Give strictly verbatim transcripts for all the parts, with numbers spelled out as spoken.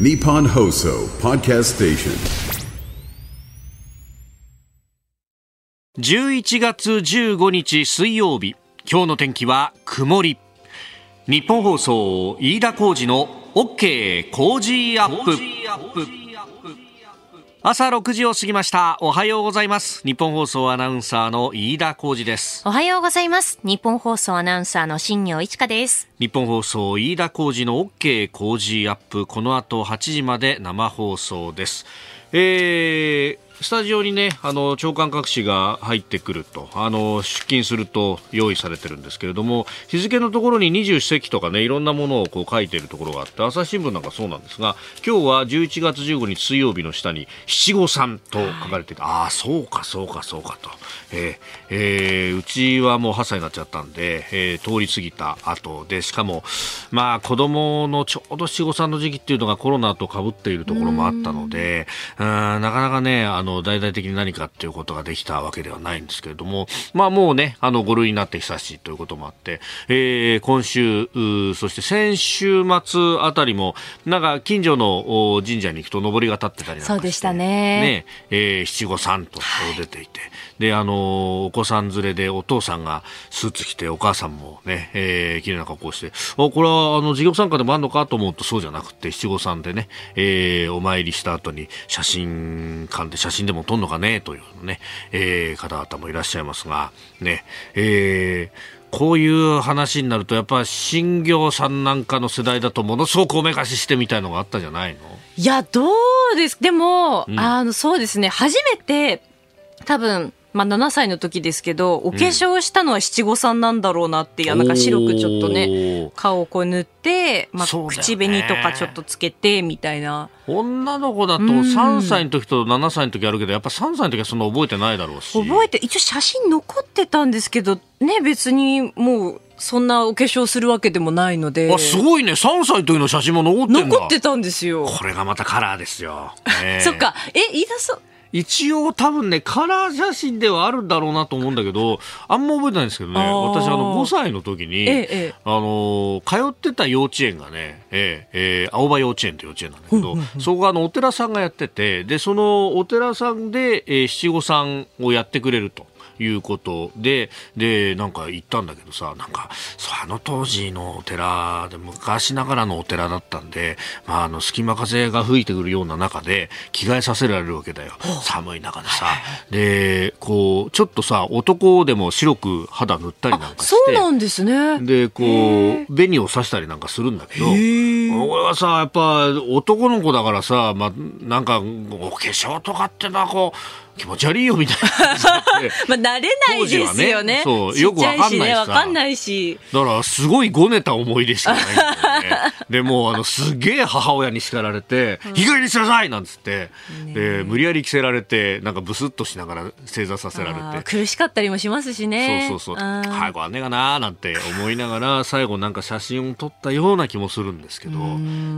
ニッポン放送ポッドキャストステーション、じゅういちがつじゅうごにち水曜日、今日の天気は曇り。日本放送飯田浩司の OK 工事アップ。朝ろくじを過ぎました。おはようございます。日本放送アナウンサーの飯田浩司です。おはようございます。日本放送アナウンサーの新業一華です。日本放送飯田浩司の OK 工事アップ、この後はちじまで生放送です。えースタジオにね、あの長官各紙が入ってくると、あの出勤すると用意されてるんですけれども、日付のところに二十四節気とかね、いろんなものをこう書いているところがあって、朝日新聞なんかそうなんですが、今日はじゅういちがつじゅうごにち水曜日の下に七五三と書かれている、はい、ああそうかそうかそうかと、えーえー、うちはもうはっさいになっちゃったんで、えー、通り過ぎた後で、しかもまあ子供のちょうど七五三の時期っていうのがコロナと被っているところもあったので、うん、なかなかね、あの大々的に何かっていうことができたわけではないんですけれども、まあもうね、あのご類になって久しいということもあって、えー、今週そして先週末あたりもなんか近所の神社に行くと上りが立ってたりなんかして、そうでしたね、ねえー、七五三と出ていて、はい、であのお子さん連れでお父さんがスーツ着て、お母さんもね、えー、綺麗な格好をして、あ、これはあの事業参加でもあるのかと思うとそうじゃなくて、七五三でね、えー、お参りした後に写真館で写真でも撮んのかねというね、えー、方々もいらっしゃいますがね、えーこういう話になると、やっぱ新業さんなんかの世代だとものすごくおめかししてみたいのがあったじゃないの。いや、どうですでも、うん、あのそうですね、初めて多分、まあ、ななさいの時ですけど、お化粧したのは七五三なんだろうなって、うん、なんか白くちょっとね顔をこう塗って、まあね、口紅とかちょっとつけてみたいな。女の子だとさんさいの時とななさいの時あるけど、やっぱさんさいの時はそんな覚えてないだろうし、覚えて一応写真残ってたんですけどね、別にもうそんなお化粧するわけでもないので。あ、すごいね、さんさいというの写真も残ってんだ。残ってたんですよ。これがまたカラーですよ、ね、そっか。え、言い出そう、一応多分ね、カラー写真ではあるんだろうなと思うんだけど、あんま覚えてないんですけどね、私あのごさいの時に、ええ、あの通ってた幼稚園がね、ええ、青葉幼稚園という幼稚園なんだけど、うんうんうん、そこがあのお寺さんがやってて、でそのお寺さんで、えー、七五三をやってくれるということで、でなんか行ったんだけどさ、なんかあの当時のお寺で昔ながらのお寺だったんで、まあ、あの隙間風が吹いてくるような中で着替えさせられるわけだよ、寒い中でさ、でこうちょっとさ、男でも白く肌塗ったりなんかして、そうなんですね、でこう紅を刺したりなんかするんだけど、俺はさやっぱ男の子だからさ、まあ、なんかお化粧とかってのはこう気持ち悪いよみたいな。まあ慣れないですよね。ね、そう、よくわかんないしね、わかんないし。だからすごいごねた思い出しかないんだよね。でもうあのすげえ母親に叱られて、日帰りしなさいなんつって、ね、で無理やり着せられて、なんかブスッとしながら正座させられて。苦しかったりもしますしね。そうそうそう。早くあんねえかなーなんて思いながら最後なんか写真を撮ったような気もするんですけど、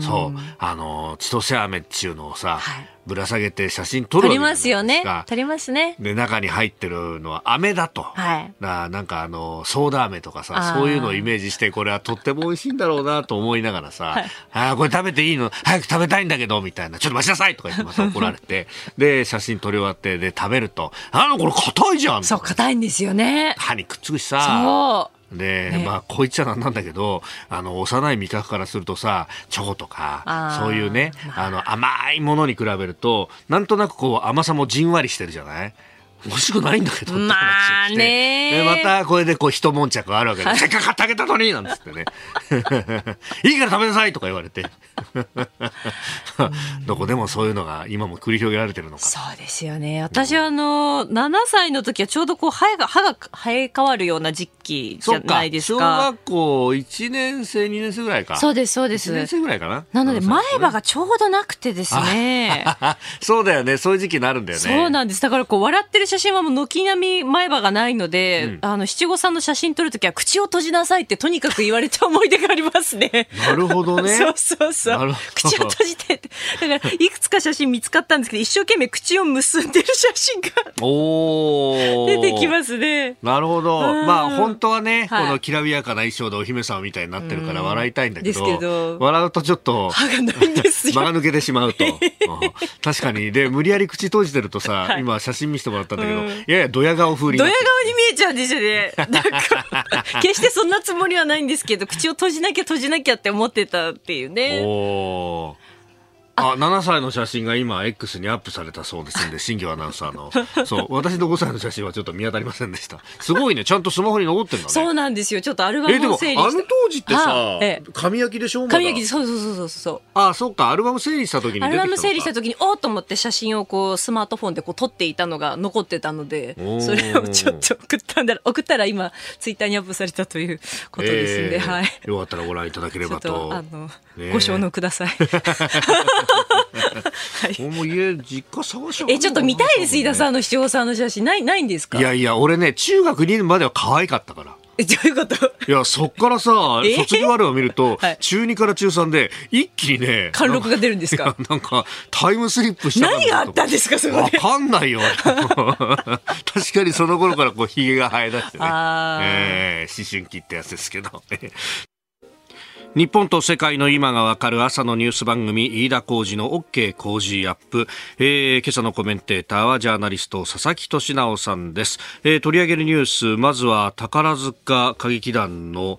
そうあの千歳飴っていうのをさ。はい、ぶら下げて写真撮るわけじゃないですか。撮りますよね。撮りますね。で、中に入ってるのは飴だと。はい。な、なんかあの、ソーダ飴とかさ、そういうのをイメージして、これはとっても美味しいんだろうなと思いながらさ、はい、ああ、これ食べていいの？早く食べたいんだけど、みたいな。ちょっと待ちなさいとか言ってまた怒られて。で、写真撮り終わって、で、食べると、あの、これ硬いじゃん。そう、硬いんですよね。歯にくっつくしさ。そう。で、ね、まあこう言っちゃなんなんだけど、あの幼い味覚からするとさ、チョコとかそういうね、あの甘いものに比べるとなんとなくこう甘さもじんわりしてるじゃない、欲しくないんだけどって話をして、まあね、でまたこれでこう一悶着あるわけで、せっかく買ってあげたのになんつってねいいから食べなさいとか言われてどこでもそういうのが今も繰り広げられてるのか。そうですよね。私はあのななさいの時はちょうどこう歯が、歯が生え変わるような時期じゃないですか。小学校いちねんせいにねんせいぐらいか。そうですそうです、いちねんせいぐらいかな。なので前歯がちょうどなくてですねそうだよね、そういう時期になるんだよね。そうなんです。だからこう笑ってる写真はもう軒並み前歯がないので、うん、あの七五三の写真撮るときは口を閉じなさいってとにかく言われた思い出がありますね。なるほどね。そうそうそう、口を閉じてって。だからいくつか写真見つかったんですけど、一生懸命口を結んでる写真がお出てきますね。なるほど。まあ本当はね、はい、このきらびやかな衣装でお姫様みたいになってるから笑いたいんだけど、けど笑うとちょっと歯がないんですよ。間が抜けてしまうと確かに。で無理やり口閉じてるとさ、はい、今写真見せてもらったんだけど、うん、いやいやドヤ顔風にドヤ顔に見えちゃうんですよね。なんか決してそんなつもりはないんですけど、口を閉じなきゃ閉じなきゃって思ってたっていうね。おー、あ、ななさいの写真が今 X にアップされたそうですんで、新業アナウンサーのそう、私のごさいの写真はちょっと見当たりませんでした。すごいね、ちゃんとスマホに残ってるんだね。そうなんですよ、ちょっとアルバムを整理して。え、でもあの当時ってさ、ええ、紙焼きでしょ。まだ紙焼き、そうそうそうそうそう。あ、そうか、アルバム整理した時に出てきたのか。アルバム整理した時におーと思って写真をこうスマートフォンでこう撮っていたのが残ってたので、それをちょっと送ったんだら送ったら今ツイッターにアップされたということですんで、えー、はい。よかったらご覧いただければと。ちょっとあの、ね、ご承諾ください。はい、もう家実家探しよう。え、ちょっと見たいです。飯田さんの七五三の写真ないないんですか。いやいや、俺ね中学にねんまでは可愛かったから。え、どういうこと。いや、そっからさ、えー、卒業アルバムを見ると、はい、中にから中さんで一気にね貫禄が出るんですか。なんかタイムスリップした。何があったんですかそこで。わかんないよ確かにその頃からこうひげが生えだしてね、えー、思春期ってやつですけど日本と世界の今がわかる朝のニュース番組、飯田浩司の OK 浩司アップ、えー、今朝のコメンテーターはジャーナリスト佐々木俊直さんです。えー、取り上げるニュース、まずは宝塚歌劇団の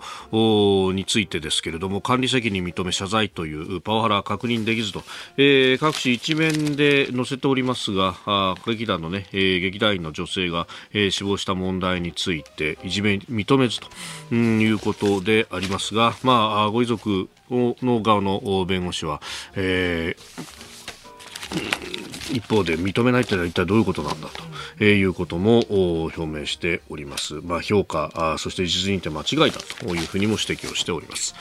についてですけれども、管理責任認め謝罪というパワハラ確認できずと、えー、各紙一面で載せておりますが、あ、歌劇団のね、えー、劇団員の女性が、えー、死亡した問題についていじめ認めずということでありますが、まあご遺族の側の弁護士は、えー、一方で認めないというのは一体どういうことなんだということも表明しております。まあ、評価そして実にて間違いだというふうにも指摘をしております。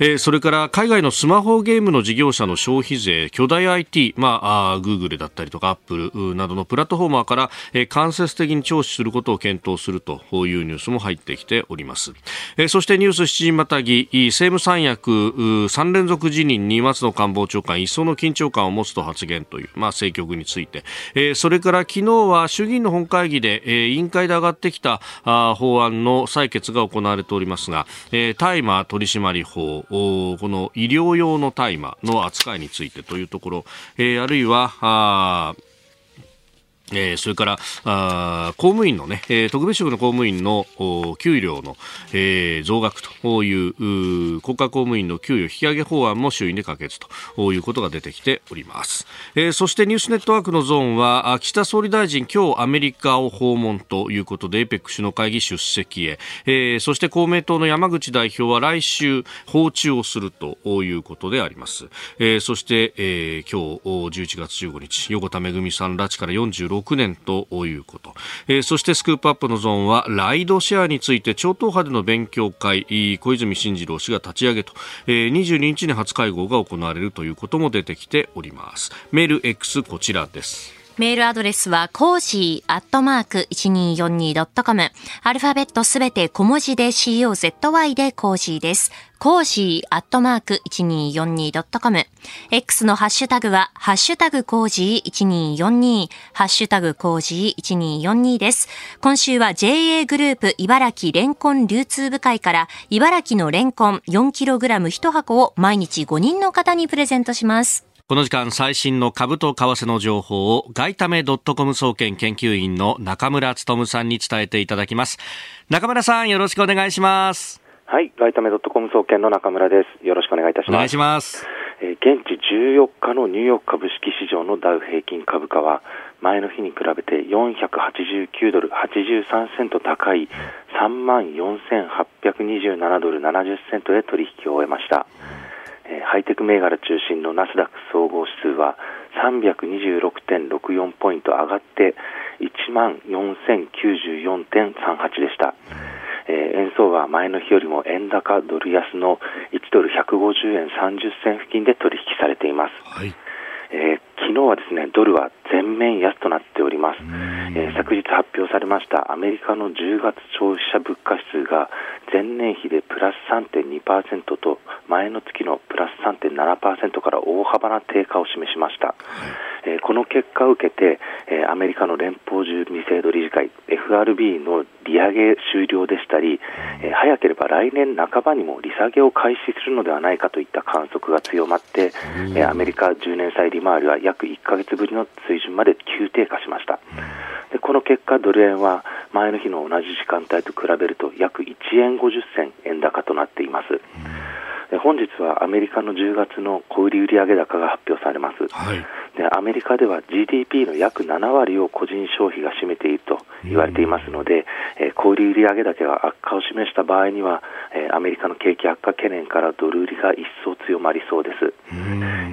えー、それから海外のスマホゲームの事業者の消費税、巨大 アイティー、まあ、あー Google だったりとか Apple などのプラットフォーマーから、えー、間接的に聴取することを検討するというニュースも入ってきております。えー、そしてニュースしちじまたぎ、政務三役さん連続辞任に松野官房長官一層の緊張感を持つと発言という、まあ、政局について、えー、それから昨日は衆議院の本会議で、えー、委員会で上がってきたあ法案の採決が行われておりますが、えー、大麻取締法、この医療用の大麻の扱いについてというところ、えー、あるいはあえー、それからあ公務員のね、えー、特別職の公務員の給料の、えー、増額というう国家公務員の給与引き上げ法案も衆院で可決ということが出てきております。えー、そしてニュースネットワークのゾーンは岸田総理大臣今日アメリカを訪問ということで エーペック 首脳会議出席へ、えー、そして公明党の山口代表は来週訪中をするということであります。えー、そして、えー、今日じゅういちがつじゅうごにち横田めぐみさん拉致からよんじゅうろくねんということ、えー、そしてスクープアップのゾーンはライドシェアについて超党派での勉強会、小泉進次郎氏が立ち上げと、えー、にじゅうににちに初会合が行われるということも出てきております。メール X こちらです。メールアドレスはコージーアットマーク いちにーよんにードットコム、 アルファベットすべて小文字で コージー でコージーです。コージーアットマーク いちにーよんにードットコム、 X のハッシュタグはハッシュタグコージーいちにーよんにー、ハッシュタグコージーいちにーよんにーです。今週は ジェーエー グループ茨城レンコン流通部会から茨城のレンコン よんキログラムいち 箱を毎日ごにんの方にプレゼントします。この時間最新の株と為替の情報を外為ドットコム総研研究員の中村努さんに伝えていただきます。中村さん、よろしくお願いします。はい、外為ドットコム総研の中村です。よろしくお願いいたします。お願いします。えー、現地じゅうよっかのニューヨーク株式市場のダウ平均株価は前の日に比べてよんひゃくはちじゅうきゅうドルはちじゅうさんセント高い さんまんよんせんはっぴゃくにじゅうななドルななじゅっセントで取引を終えました。ハイテク銘柄中心のナスダック総合指数は さんびゃくにじゅうろくてんろくよん ポイント上がって いちまんよんせんきゅうじゅうよんてんさんはち でした。えー、円相場は前の日よりも円高ドル安のいちドルひゃくごじゅうえんさんじゅっせん付近で取引されています。はい、えー、昨日はですねドルは全面安となっております。えー、昨日発表されましたアメリカのじゅうがつ消費者物価指数が前年比でプラス さんてんにパーセント と前の月のプラス さんてんななパーセント から大幅な低下を示しました。えー、この結果を受けて、えー、アメリカの連邦準備制度理事会 エフアールビー の利上げ終了でしたり、えー、早ければ来年半ばにも利下げを開始するのではないかといった観測が強まって、えー、アメリカじゅうねん債利回りは約いっかげつぶりの水準まで急低下しました。でこの結果ドル円は前の日の同じ時間帯と比べると約いちえんごじゅっせん円高となっています。本日はアメリカのじゅうがつの小売売上高が発表されます。はい、でアメリカでは ジーディーピー の約ななわりを個人消費が占めていると言われていますので、えー、小売売上高が悪化を示した場合には、えー、アメリカの景気悪化懸念からドル売りが一層強まりそうです。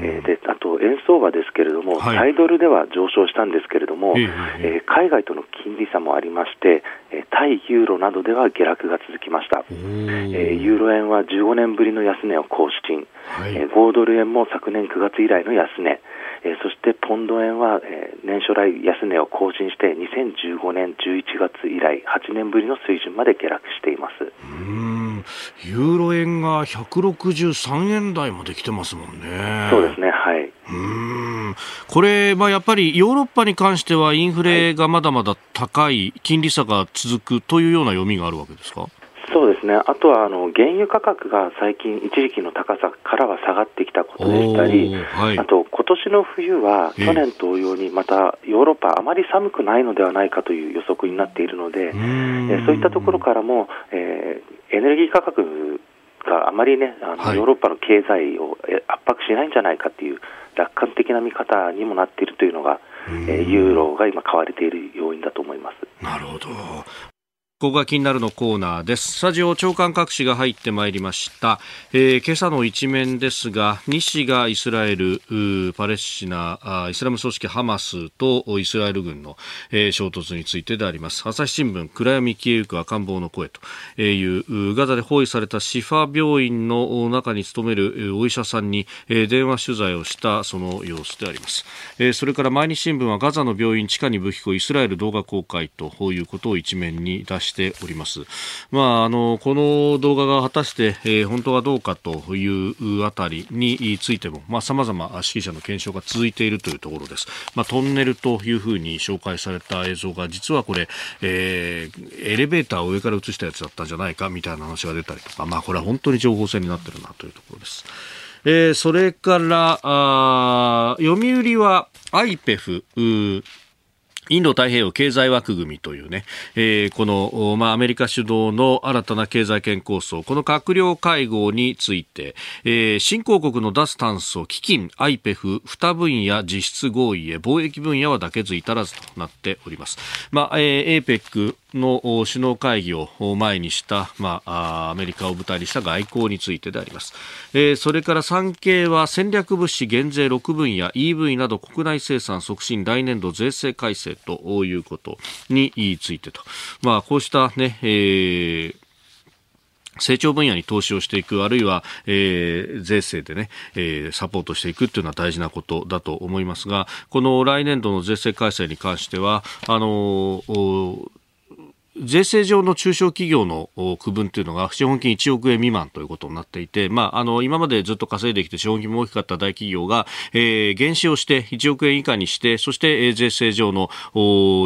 えー、であと円相場ですけれども、はい、タイドルでは上昇したんですけれども、えーえー、海外との金利差もありまして、えー、対ユーロなどでは下落が続きました。えー、ユーロ円はじゅうごねんぶりの安値を更新、はい、えー、豪ドル円も昨年くがつ以来の安値、えー、そしてポンド円は、えー、年初来安値を更新してにせんじゅうごねんじゅういちがつ以来はちねんぶりの水準まで下落しています。うーん、ユーロ円がひゃくろくじゅうさんえん台まで来てますもんね。そうですね、はい。うーん、これ、まあ、やっぱりヨーロッパに関してはインフレがまだまだ高い、金利差が続くというような読みがあるわけですか。そうですね。あとはあの原油価格が最近一時期の高さからは下がってきたことでしたり、はい、あと今年の冬は去年同様にまたヨーロッパあまり寒くないのではないかという予測になっているので、えー、そういったところからも、えー、エネルギー価格があまりね、あの、はい、ヨーロッパの経済を圧迫しないんじゃないかという楽観的な見方にもなっているというのが、えー、ユーロが今買われている要因だと思います。なるほど。ここが気になるのコーナーです。スタジオ長官各紙が入ってまいりました。えー、今朝の一面ですが、西がイスラエル、パレスチナイスラム組織ハマスとイスラエル軍の、えー、衝突についてであります。朝日新聞、暗闇消えゆく赤ん坊の声というガザで包囲されたシファ病院の中に勤めるお医者さんに、えー、電話取材をしたその様子であります。えー、それから毎日新聞はガザの病院地下に武器庫イスラエル動画公開ということを一面に出ししております。まあ、あのこの動画が果たして、えー、本当はどうかというあたりについても、まあ、様々識者の検証が続いているというところです。まあ、トンネルというふうに紹介された映像が実はこれ、えー、エレベーターを上から映したやつだったんじゃないかみたいな話が出たりとか、まあ、これは本当に情報戦になってるなというところです。えー、それからあ読売は アイペフインド太平洋経済枠組みというね、えー、この、まあ、アメリカ主導の新たな経済圏構想、この閣僚会合について、えー、新興国の脱炭素基金 アイペフ 二分野実質合意へ、貿易分野はだけず至らずとなっております。まあ、えー、エーペックの首脳会議を前にした、まあ、アメリカを舞台にした外交についてであります。えー、それから産経は戦略物資減税ろくぶんや イーブイ など国内生産促進来年度税制改正ということについてと、まあ、こうしたね、えー成長分野に投資をしていく、あるいは、えー、税制でね、えー、サポートしていくっていうのは大事なことだと思いますが、この来年度の税制改正に関しては、あのー税制上の中小企業の区分というのが資本金いちおくえん未満ということになっていて、まあ、あの今までずっと稼いできて資本金も大きかった大企業が、えー、減資をしていちおくえん以下にして、そして税制上の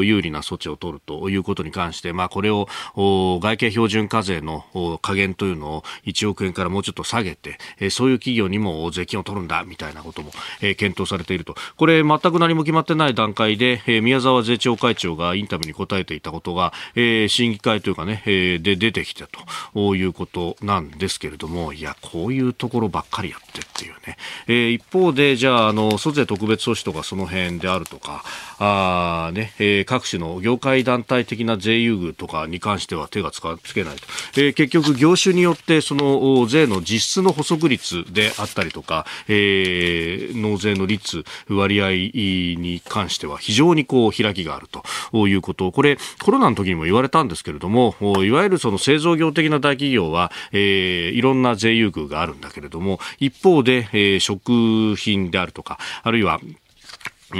有利な措置を取るということに関して、まあ、これを外形標準課税の下限というのをいちおくえんからもうちょっと下げて、そういう企業にも税金を取るんだみたいなことも検討されていると。これ全く何も決まってない段階で宮沢税調会長がインタビューに答えていたことが、えー審議会というかね、で出てきたということなんですけれども、いや、こういうところばっかりやってっていうね。えー、一方で、じゃあ、あの、租税特別措置とかその辺であるとか、あね、えー、各種の業界団体的な税優遇とかに関しては手がつかつけないと。えー、結局、業種によって、その、税の実質の補足率であったりとか、えー、納税の率、割合に関しては非常にこう、開きがあるということ。これ、コロナの時にも言われたんですけれども、いわゆるその製造業的な大企業は、えー、いろんな税優遇があるんだけれども、一方で、えー、食品であるとか、あるいはうー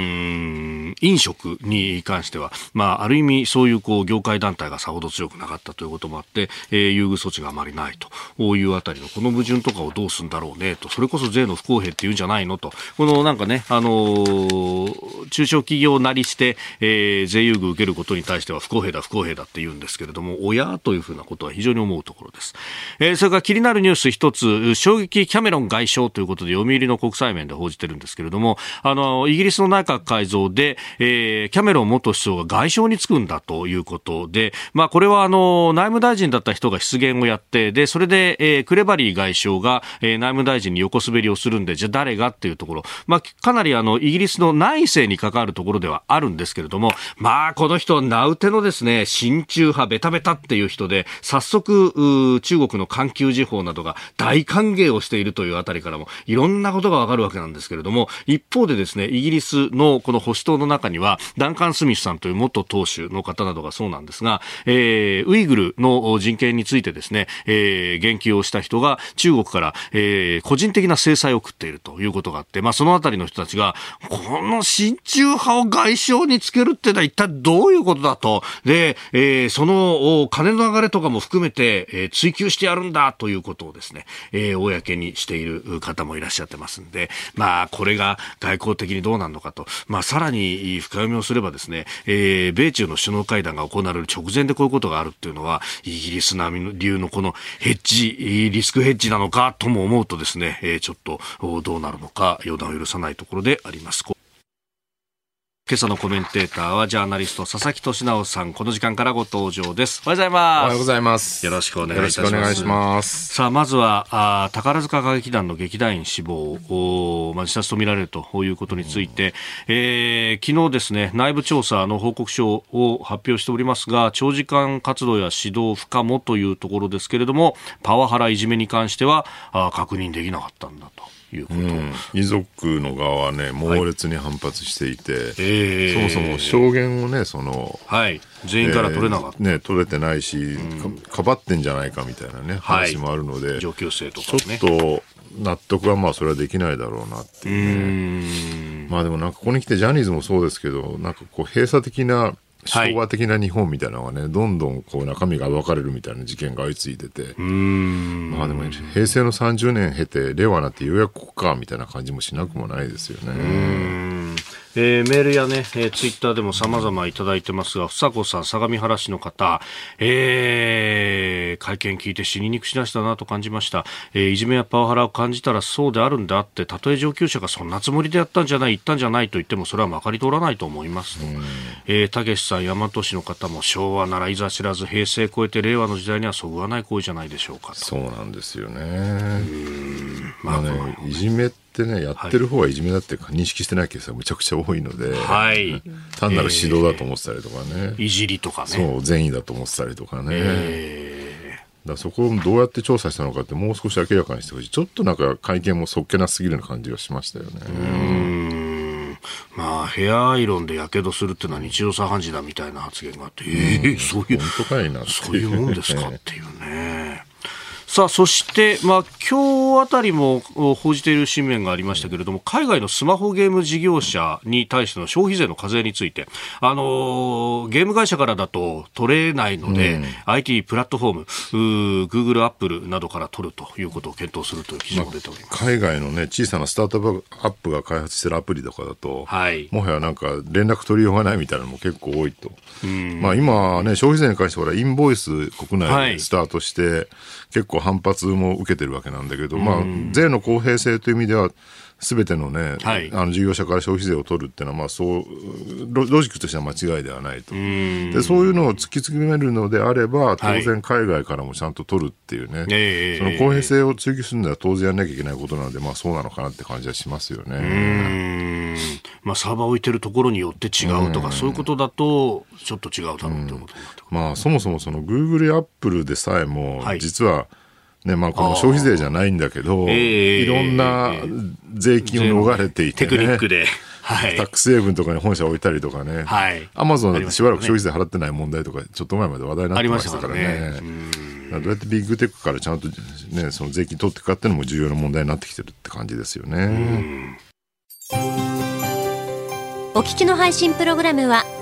ん飲食に関しては、まあ、ある意味そういう、こう業界団体がさほど強くなかったということもあって、えー、優遇措置があまりないというあたりのこの矛盾とかをどうするんだろうねと、それこそ税の不公平っていうんじゃないのと、このなんかね、あのー、中小企業なりして、えー、税優遇受けることに対しては不公平だ不公平だって言うんですけれども、親というふうなことは非常に思うところです。えー、それから気になるニュース一つ、衝撃キャメロン外相ということで読売の国際面で報じてるんですけれども、あのイギリスの内閣改造で、えー、キャメロン元首相が外相に就くんだということで、まあ、これはあの内務大臣だった人が失言をやって、でそれで、えー、クレバリー外相が、えー、内務大臣に横滑りをするんで、じゃあ誰がっていうところ、まあ、かなりあのイギリスの内政に関わるところではあるんですけれども、まあ、この人は名うてのですね、親中派ベタベタっていう人で、早速中国の環球時報などが大歓迎をしているというあたりからもいろんなことがわかるわけなんですけれども、一方でですね、イギリスのこの保守党の中にはダンカン・スミスさんという元党首の方などがそうなんですが、えー、ウイグルの人権についてですね、えー、言及をした人が中国から、えー、個人的な制裁を食っているということがあって、まあ、そのあたりの人たちがこの親中派を外相につけるってのは一体どういうことだと、で、えー、その金の流れとかも含めて、えー、追及してやるんだということをですね、えー、公にしている方もいらっしゃってますんで、まあ、これが外交的にどうなるのかと、まあ、さらに深読みをすればですね、えー、米中の首脳会談が行われる直前でこういうことがあるっていうのは、イギリス並みの流のこのヘッジ、リスクヘッジなのかとも思うとですね、えー、ちょっとどうなるのか予断を許さないところであります。今朝のコメンテーターはジャーナリスト佐々木俊直さん、この時間からご登場です。おはようございます。おはようございます。よろしくお願いいたします。よろしくお願いします。さあ、まずはあ宝塚歌劇団の劇団員死亡、まあ、自殺とみられるということについて、うん、えー、昨日ですね、内部調査の報告書を発表しておりますが、長時間活動や指導不可もというところですけれども、パワハラいじめに関してはあ確認できなかったんだということ、うん、遺族の側は、ね、猛烈に反発していて、はい、えー、そもそも証言を、ね、そのはい、全員から取れなかった、えーね、取れてないし、うん、か, かばってんじゃないかみたいな、ね、話もあるので、はい、上級生とか、ね、ちょっと納得はまあそれはできないだろうなっていう、ね、うん、まあ、でもなんかここに来てジャニーズもそうですけど、なんかこう閉鎖的な昭和的な日本みたいなのがね、はい、どんどんこう中身が分かれるみたいな事件が相次いでて、うーん、まあ、でも平成のさんじゅうねん経て令和なんてようやくここかみたいな感じもしなくもないですよね。うーん、えー、メールやね、えー、ツイッターでも様々いただいてますが、房子さん、相模原市の方、えー、会見聞いて死ににくしだしたなと感じました。えー、いじめやパワハラを感じたらそうであるんであって、たとえ上級者がそんなつもりでやったんじゃない言ったんじゃないと言ってもそれはまかり通らないと思います。たけしさん、大和市の方も、昭和ならいざ知らず平成超えて令和の時代にはそぐわない行為じゃないでしょうかと。そうなんですよね。うーん、まあね、いじめってね、やってる方はいじめだって認識してないケースがむちゃくちゃ多いので、はい、単なる指導だと思ってたりとかね、えー、いじりとかね、そう善意だと思ってたりとかね、えー、だからそこをどうやって調査したのかってもう少し明らかにしてほしい。ちょっとなんか会見もそっけなすぎるような感じがしましたよね。うーん、まあ、ヘアアイロンでやけどするっていうのは日常茶飯事だみたいな発言があって、うん、えー、そういう、本当かいなっていう、そういうもんですかっていうね。さあ、そして、まあ、今日あたりも報じている紙面がありましたけれども、海外のスマホゲーム事業者に対しての消費税の課税について、あのー、ゲーム会社からだと取れないので、うん、アイティー プラットフォーム、Google、Apple などから取るということを検討するという記事も出ております。まあ、海外の、ね、小さなスタートアップが開発しているアプリとかだと、はい、もはやなんか連絡取りようがないみたいなのも結構多いと。うん、まあ、今、ね、消費税に関してはインボイス国内でスタートして、はい、結構反発も受けてるわけなんだけど、まあ、税の公平性という意味ではすべてのね、はい、あの事業者から消費税を取るっていうのは、まあ、そうロジックとしては間違いではないと。で、そういうのを突き詰めるのであれば当然海外からもちゃんと取るっていうね、はい、その公平性を追求するのは当然やらなきゃいけないことなので、まあ、そうなのかなって感じはしますよね。うーん、まあ、サーバーを置いてるところによって違うとか、そういうことだとちょっと違うだろうということになってくる。まあ、そもそもその Google や Apple でさえも、はい、実はね、まあ、この消費税じゃないんだけど、えー、いろんな税金を逃れていて、ね、テクニックで、はい、タックス成分とかに本社を置いたりとかね、はい、アマゾンだってしばらく消費税払ってない問題とかちょっと前まで話題になってましたからね。どうやってビッグテックからちゃんと、ね、その税金取っていくかっていうのも重要な問題になってきてるって感じですよね。うん、お聞きの配信プログラムは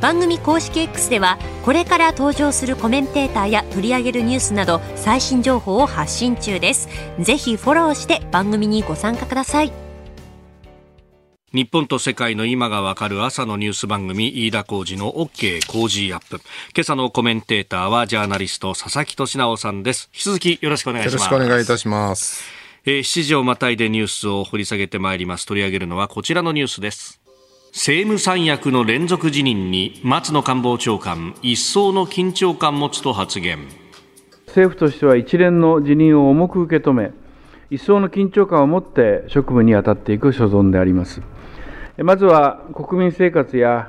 番組公式 X ではこれから登場するコメンテーターや取り上げるニュースなど最新情報を発信中です。ぜひフォローして番組にご参加ください。日本と世界の今がわかる朝のニュース番組、飯田浩司の OK コージーアップ。今朝のコメンテーターはジャーナリスト佐々木俊直さんです。引き続きよろしくお願いします。よろしくお願いいたします。えー、しちじをまたいでニュースを掘り下げてまいります。取り上げるのはこちらのニュースです。政務三役の連続辞任に松野官房長官、一層の緊張感持つと発言。政府としては一連の辞任を重く受け止め、一層の緊張感を持って職務に当たっていく所存であります。まずは国民生活や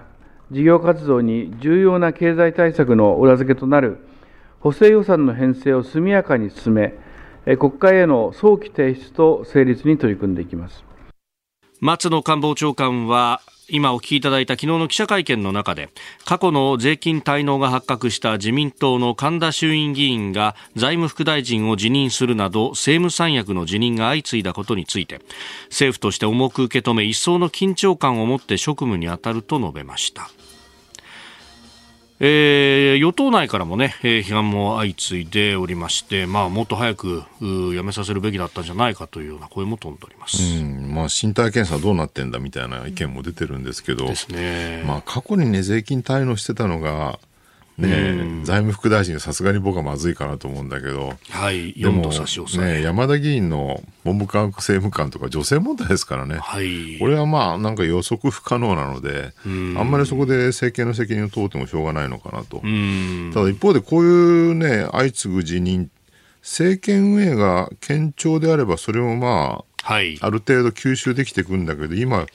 事業活動に重要な経済対策の裏付けとなる補正予算の編成を速やかに進め、国会への早期提出と成立に取り組んでいきます。松野官房長官は今お聞きいただいた昨日の記者会見の中で、過去の税金滞納が発覚した自民党の神田衆院議員が財務副大臣を辞任するなど政務三役の辞任が相次いだことについて、政府として重く受け止め一層の緊張感を持って職務に当たると述べました。えー、与党内からもね、えー、批判も相次いでおりまして、まあ、もっと早く辞めさせるべきだったんじゃないかというような声も飛んでおります。うん、まあ、身体検査どうなってんだみたいな意見も出てるんですけどですね。まあ、過去に、ね、税金滞納してたのが、ね、うん、財務副大臣さすがに僕はまずいかなと思うんだけど、はい、よんど差し押さえ、ね、山田議員の文部科学政務官とか女性問題ですからね、はい、これはまあなんか予測不可能なので、うん、あんまりそこで政権の責任を問うてもしょうがないのかなと、うん、ただ一方でこういう、ね、相次ぐ辞任、政権運営が堅調であればそれもまあはい、ある程度吸収できていくんだけど、今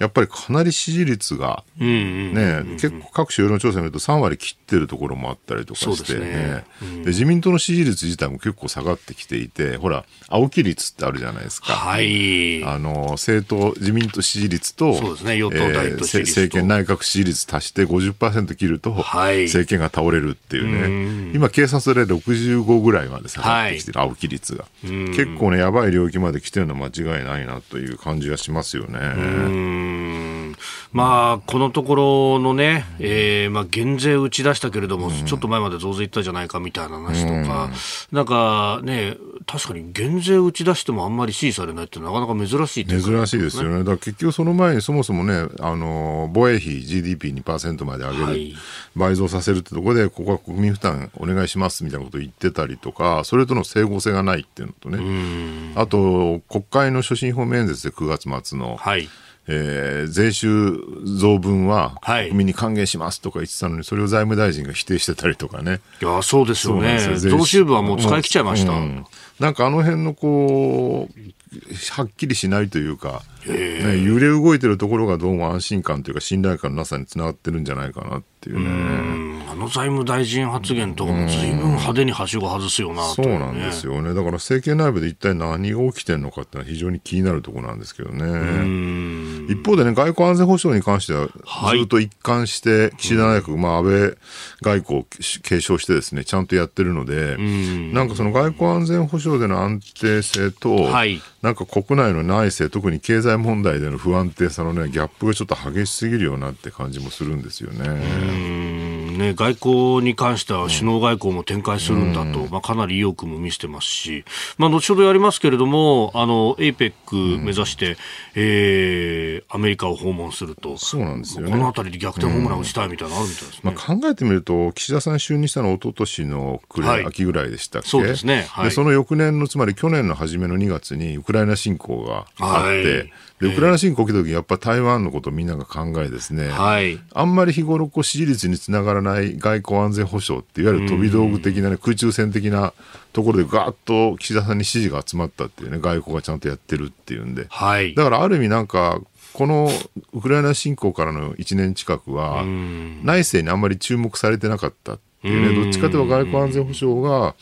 やっぱりかなり支持率が、ね、結構各種世論調査見るとさんわり切ってるところもあったりとかして、ね、ね、うん、で自民党の支持率自体も結構下がってきていて、ほら青木率ってあるじゃないですか、はい、あの政党自民党支持率と、そうですね、与党大党支持率と、えー、政権内閣支持率足して ごじゅっパーセント 切ると、はい、政権が倒れるっていうね、うん、今計算するとろくじゅうごぐらいまで下がってきてる、はい、青木率が、うん、結構ねやばい領域まで来てるのは間違いないなという感じがしますよね。うーん、まあ、このところのね、えーまあ、減税打ち出したけれども、うん、ちょっと前まで増税いったじゃないかみたいな話とか、うん、なんかね、確かに減税打ち出してもあんまり支持されないってなかなか珍しいというか、ね、珍しいですよね。だから結局その前にそもそもね、あの防衛費 ジーディーピーにパーセント まで上げる、はい、倍増させるってところでここは国民負担お願いしますみたいなことを言ってたりとか、それとの整合性がないっていうのとね、うん、あと国会の所信表明演説でくがつ末の、はい、えー、税収増分は国民に還元しますとか言ってたのに、それを財務大臣が否定してたりとかね。いや、そうですよね。増収分はもう使い切っちゃいました、うんうん、なんかあの辺のこうはっきりしないというか、ね、揺れ動いてるところがどうも安心感というか信頼感のなさにつながってるんじゃないかなっていうね。うん、あの財務大臣発言とかも随分派手にはしご外すよなという、ね、そうなんですよね。だから政権内部で一体何が起きてるのかってのは非常に気になるところなんですけどね。うん、一方でね、外交安全保障に関してはずっと一貫して岸田内閣、はい、まあ、安倍外交を継承してですね、ちゃんとやってるので、うん、なんかその外交安全保障での安定性と、はい、なんか国内の内政、特に経済問題での不安定さの、ね、ギャップがちょっと激しすぎるようなって感じもするんですよね。うん、ね、外交に関しては首脳外交も展開するんだと、うんまあ、かなり意欲も見せてますし、まあ、後ほどやりますけれども、あの エーペック 目指して、うんえー、アメリカを訪問すると、そうなんですよね、このあたりで逆転ホームラン打ちたいみたいなのあるみたいですね、うんまあ、考えてみると岸田さん就任したのは一昨年の暮れ、はい、秋ぐらいでしたっけ。そうですね、はい、でその翌年のつまり去年の初めのにがつにウクライナ侵攻があって、はい、でウクライナ侵攻を受けた時やっぱり台湾のことをみんなが考えですね、はい、あんまり日頃こう支持率につながらない外交安全保障っていわゆる飛び道具的な、ね、空中戦的なところでガーッと岸田さんに支持が集まったっていうね、外交がちゃんとやってるっていうんで、はい、だからある意味なんかこのウクライナ侵攻からのいちねん近くは内政にあんまり注目されてなかったっていうね、どっちかというと外交安全保障が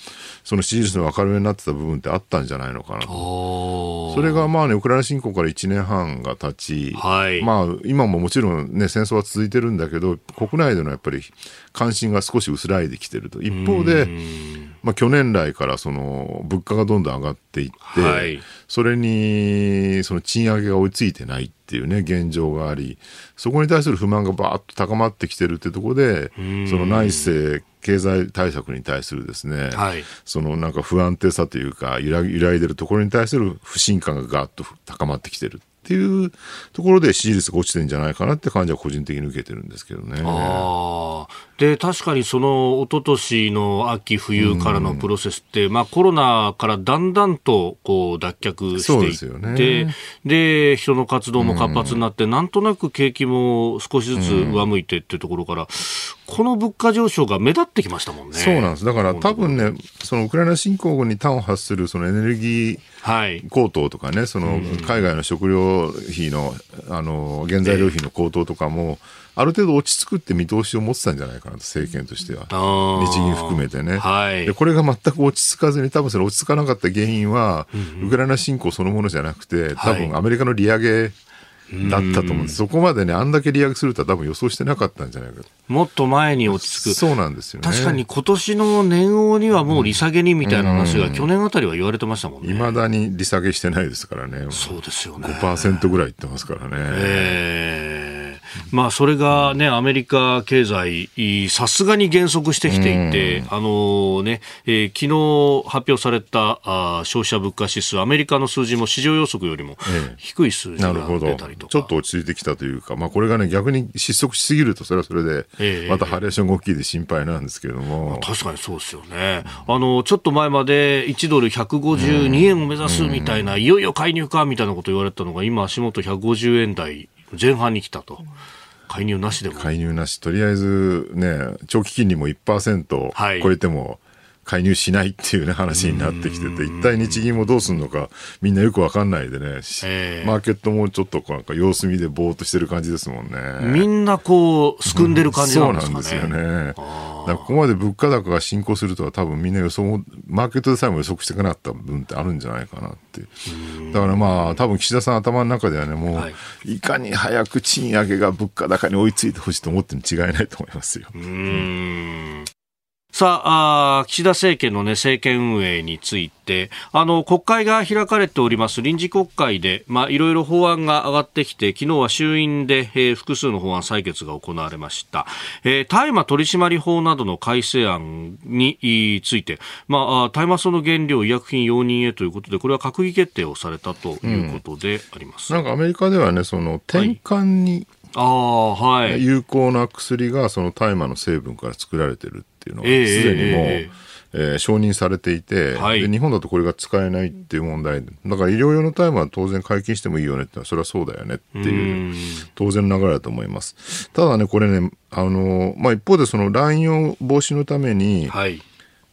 その支持率の明るめになってた部分ってあったんじゃないのかなと。それがまあ、ね、ウクライナ侵攻からいちねんはんが経ち、はいまあ、今ももちろん、ね、戦争は続いてるんだけど国内でのやっぱり関心が少し薄らいできてると。一方で、まあ、去年来からその物価がどんどん上がっていって、はい、それにその賃上げが追いついてないっていうね現状があり、そこに対する不満がバーッと高まってきてるってところで、その内政経済対策に対するですね、はい、そのなんか不安定さというか揺ら、揺らいでるところに対する不信感がガーッと高まってきてるっていうところで支持率が落ちてるんじゃないかなって感じは個人的に受けてるんですけどね。あで確かにその一昨年の秋冬からのプロセスって、うんまあ、コロナからだんだんとこう脱却していって、そうですよね、で人の活動も活発になって、うん、なんとなく景気も少しずつ上向いてっていうところから、うん、この物価上昇が目立ってきましたもんね。そうなんです。だから多分ねそのウクライナ侵攻後に端を発するそのエネルギー高騰とかね、はい、その海外の食料費の、あの原材料費の高騰とかもある程度落ち着くって見通しを持ってたんじゃないかなと政権としては、日銀含めてね、はい、でこれが全く落ち着かずに多分それ落ち着かなかった原因は、うんうん、ウクライナ侵攻そのものじゃなくて多分アメリカの利上げ、はいだったと思うんです。そこまでねあんだけ利上げするとは多分予想してなかったんじゃないかと。もっと前に落ち着く。そうなんですよね。確かに今年の年号にはもう利下げにみたいな話が去年あたりは言われてましたもんね。未だに利下げしてないですからね。そうですよね。ごパーセント ぐらいいってますからね。えー、まあそれがねアメリカ経済さすがに減速してきていて、あのね、えー、昨日発表されたあ消費者物価指数アメリカの数字も市場予測よりも低い数字が出たりとか。ええちょっと落ち着いてきたというか、まあ、これが、ね、逆に失速しすぎるとそれはそれでまたハレーションが大きいで心配なんですけれども、ええ、確かにそうですよね。あのちょっと前までいちドルひゃくごじゅうにえんを目指すみたいな、いよいよ介入かみたいなこと言われたのが今足元ひゃくごじゅうえんだいぜんはんに来たと。介入なしでも介入なしとりあえず、ね、長期金利も いちパーセント 超えても、はい介入しないっていう、ね、話になってきてて、一体日銀もどうするのかみんなよく分かんないでね、えー、マーケットもちょっとなんか様子見でぼーっとしてる感じですもんね。みんなこうすくんでる感じなんですかね、うん、そうなんですよね。あだここまで物価高が進行するとは多分みんな予想マーケットでさえも予測してなかった部分ってあるんじゃないかなって。だからまあ多分岸田さん頭の中ではねもう、はい、いかに早く賃上げが物価高に追いついてほしいと思っても違いないと思いますよ。うーん、うんさあ、あ岸田政権の、ね、政権運営についてあの国会が開かれております臨時国会で、まあ、いろいろ法案が上がってきて昨日は衆院で、えー、複数の法案採決が行われました、えー、大麻取締法などの改正案について、まあ、大麻草の原料医薬品容認へということでこれは閣議決定をされたということであります、うん、なんかアメリカでは、ね、その転換に、はいあはい、有効な薬がその大麻の成分から作られているっていうのがすでにもう、えーえー、承認されていて、はい、で日本だとこれが使えないっていう問題だから医療用の大麻は当然解禁してもいいよねってのはそれはそうだよねっていう当然の流れだと思います。ただねこれねあの、まあ、一方でその乱用防止のために、はい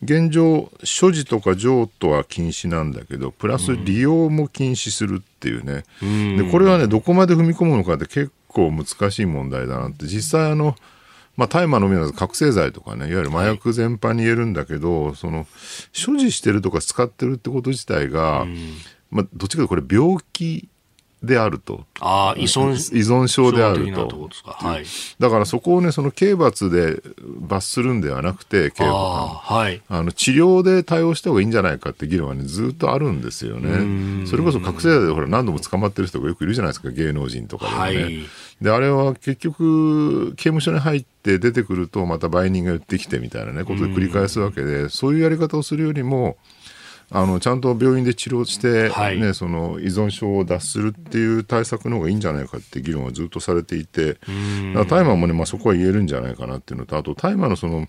現状所持とか譲渡は禁止なんだけどプラス利用も禁止するっていうね、うん、でこれはねどこまで踏み込むのかって結構難しい問題だなって。実際あの、まあ、大麻のみならず覚醒剤とかねいわゆる麻薬全般に言えるんだけど、はい、その所持してるとか使ってるってこと自体が、うんまあ、どっちかというとこれ病気であると。ああ、依存、依存症であると。とかはい、だからそこをね、その刑罰で罰するんではなくて、刑法あ、はい、あの治療で対応した方がいいんじゃないかって議論はね、ずっとあるんですよね。それこそ覚醒剤でほら何度も捕まってる人がよくいるじゃないですか、芸能人とかでもね。はい、で、あれは結局、刑務所に入って出てくると、また売人が寄ってきてみたいなね、ことで繰り返すわけで、そういうやり方をするよりも、あのちゃんと病院で治療して、はいね、その依存症を脱するっていう対策の方がいいんじゃないかって議論はずっとされていて、大麻もね、まあ、そこは言えるんじゃないかなっていうのと、あと大麻のその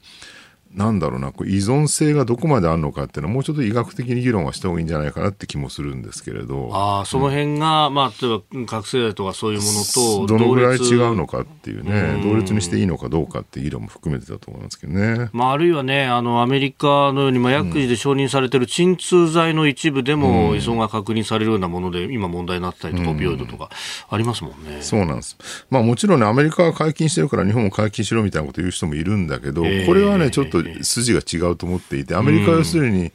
なんだろうな、こう依存性がどこまであるのかっていうのはもうちょっと医学的に議論はした方がいいんじゃないかなって気もするんですけれど、あその辺が、うんまあ、例えば覚醒剤とかそういうものとどのぐらい違うのかっていうね、う同列にしていいのかどうかって議論も含めてだと思いますけどね、まあ、あるいはね、あのアメリカのように麻薬事で承認されている鎮痛剤の一部でも依存が確認されるようなもので今問題になったりとか、オピオイドとかありますもんね。そうなんです、まあ、もちろん、ね、アメリカは解禁してるから日本も解禁しろみたいなこと言う人もいるんだけど、えー、これはねちょっと筋が違うと思っていて、アメリカは要するに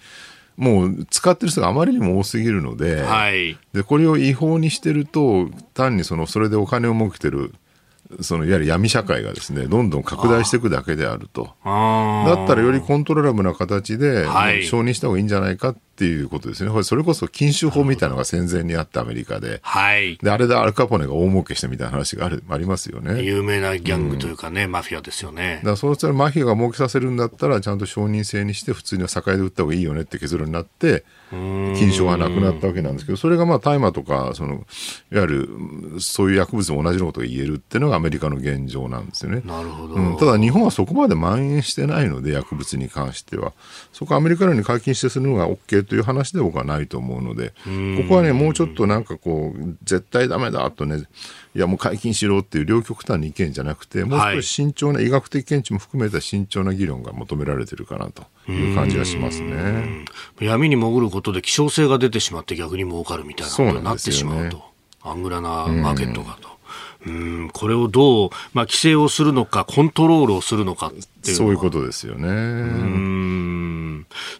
もう使ってる人があまりにも多すぎるので、はい、でこれを違法にしてると単に そのそれでお金を儲けてるそのいわゆる闇社会がですね、どんどん拡大していくだけであると。ああ、だったらよりコントローラブな形で、はい、承認した方がいいんじゃないかっていうことですね。それこそ禁酒法みたいなのが戦前にあったアメリカで、はい、であれでアルカポネが大儲けしたみたいな話が あ, るありますよね。有名なギャングというかね、うん、マフィアですよね。だからそのつまりマフィアが儲けさせるんだったらちゃんと承認制にして普通には境で売った方がいいよねって結論になって、禁酒はなくなったわけなんですけど、それがまあ大麻とかそのいわゆるそういう薬物も同じことが言えるっていうのがアメリカの現状なんですよね。なるほど、うん、ただ日本はそこまで蔓延してないので、薬物に関してはそこはアメリカのように解禁してするのが OK という話で僕はないと思うので、ここはねもうちょっとなんかこう絶対ダメだとね、いやもう解禁しろっていう両極端に意見じゃなくて、もう少し慎重な、はい、医学的見地も含めた慎重な議論が求められてるかなという感じがしますね。闇に潜ることで希少性が出てしまって逆に儲かるみたいなことになってしまうと、アングラなマーケットがと、うーんこれをどう、まあ、規制をするのかコントロールをするのかっていう、そういうことですよね。うーん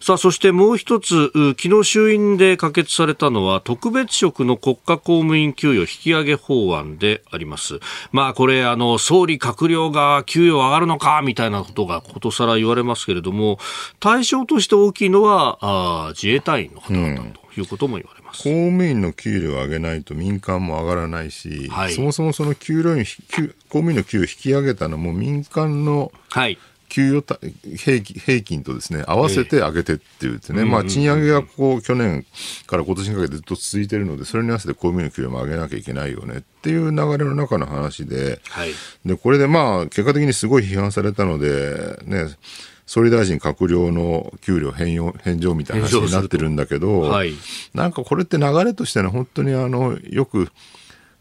さあ、そしてもう一つ、昨日衆院で可決されたのは特別職の国家公務員給与引き上げ法案であります。まあこれあの総理閣僚が給与上がるのかみたいなことがことさら言われますけれども、対象として大きいのはあ自衛隊員の方々と、うんいうことも言われます。公務員の給料を上げないと民間も上がらないし、はい、そもそもその給料員公務員の給与を引き上げたのも民間の給与、はい、平均、平均とですね合わせて上げてっていうですね、えーまあ、賃上げがこう去年から今年にかけてずっと続いているので、それに合わせて公務員の給料も上げなきゃいけないよねっていう流れの中の話で、はい、でこれでまあ結果的にすごい批判されたのでね、総理大臣閣僚の給料返上、返上みたいな話になってるんだけど、はい、なんかこれって流れとしてね、本当にあのよく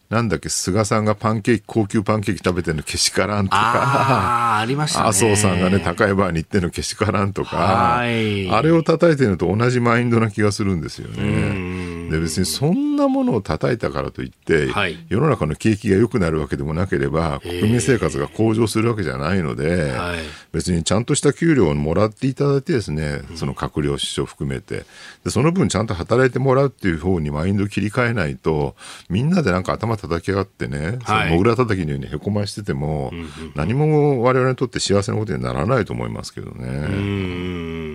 なんだっけ、菅さんがパンケーキ、高級パンケーキ食べてるのけしからんとか、あありましたね、麻生さんがね高いバーに行ってるのけしからんとか、はい、あれを叩いてるのと同じマインドな気がするんですよね。で別にそんなものを叩いたからといって、はい、世の中の景気が良くなるわけでもなければ国民生活が向上するわけじゃないので、はい、別にちゃんとした給料をもらっていただいてですね、その閣僚首相含めてでその分ちゃんと働いてもらうっていう方にマインドを切り替えないと、みんなでなんか頭叩き合ってね、はい、もぐら叩きのようにへこましてても、うんうんうん、何も我々にとって幸せなことにならないと思いますけどね。うー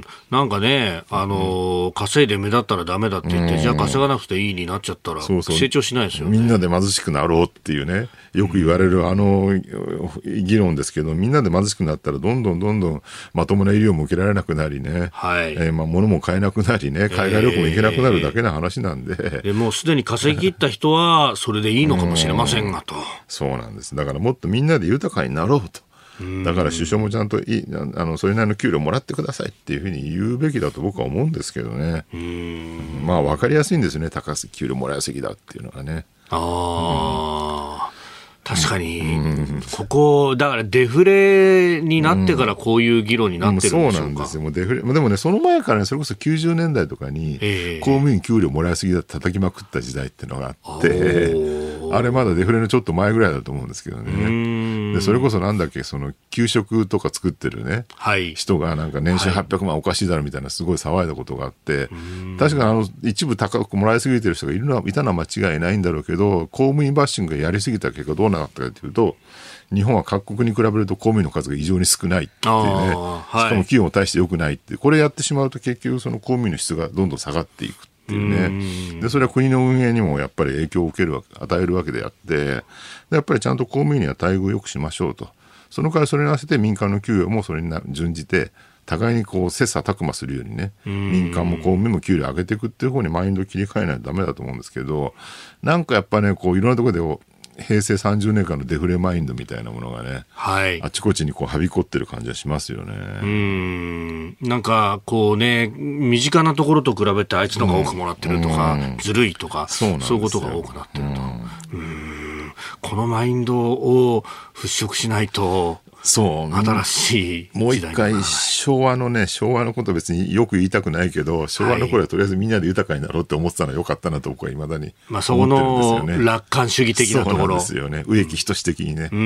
んなんかね、あのーうん、稼いで目立ったらダメだって言って、うん、じゃあ稼がなくていいになっちゃったら成長しないですよね。そうそう、みんなで貧しくなろうっていうね、よく言われるあの議論ですけど、みんなで貧しくなったらどんどんどんどんまともな医療も受けられなくなりね、はい、えーまあ、物も買えなくなりね、海外旅行も行けなくなるだけの話なんで、えー、でもうすでに稼ぎ切った人はそれでいいのかもしれませんがと、うん、そうなんです。だからもっとみんなで豊かになろうと、だから首相もちゃんといいあのそれなりの給料もらってくださいっていうふうに言うべきだと僕は思うんですけどね。うーんまあ分かりやすいんですよね、高す給料もらいすぎだっていうのはね。ああ、うん確かに、うん、ここだからデフレになってからこういう議論になってるんでしょうか、うん、そうなんですよ。もうデフレでもね、その前から、ね、それこそきゅうじゅうねんだいとかに公務員給料もらいすぎだって叩きまくった時代っていうのがあって、あれまだデフレのちょっと前ぐらいだと思うんですけどね。でそれこそなんだっけ、その給食とか作ってるね、はい、人がなんか年収はっぴゃくまんおかしいだろみたいなすごい騒いだことがあって、はい、確かにあの一部高くもらいすぎてる人がいるのはいたのは間違いないんだろうけど、公務員バッシングがやりすぎた結果どうなったかというと、日本は各国に比べると公務員の数が異常に少ないっていうね、はい、しかも企業も大して良くないって、これやってしまうと結局その公務員の質がどんどん下がっていくっていうね。でそれは国の運営にもやっぱり影響を受けるわけ、与えるわけであって、やっぱりちゃんと公務員には待遇を良くしましょうと、その代わりそれに合わせて民間の給与もそれに準じて互いにこう切磋琢磨するようにね、民間も公務員も給料上げていくっていう方にマインドを切り替えないとダメだと思うんですけど、なんかやっぱねこういろんなところで平成さんじゅうねんかんのデフレマインドみたいなものがね、はい、あちこちにこうはびこってる感じはしますよね。うーん、なんかこうね、身近なところと比べてあいつのが多くもらってるとか、うんうん、ずるいとか、そうなんですよ、そういうことが多くなってると、うん、うーん、このマインドを払拭しないと、そう新しい時代もう一回昭和のね、昭和のこと別によく言いたくないけど、昭和の頃はとりあえずみんなで豊かになろうって思ってたのは良かったなと僕はいまだに思ってるんですよね、まあ、そこの楽観主義的なところ、そうなんですよね、植木等的にね、うー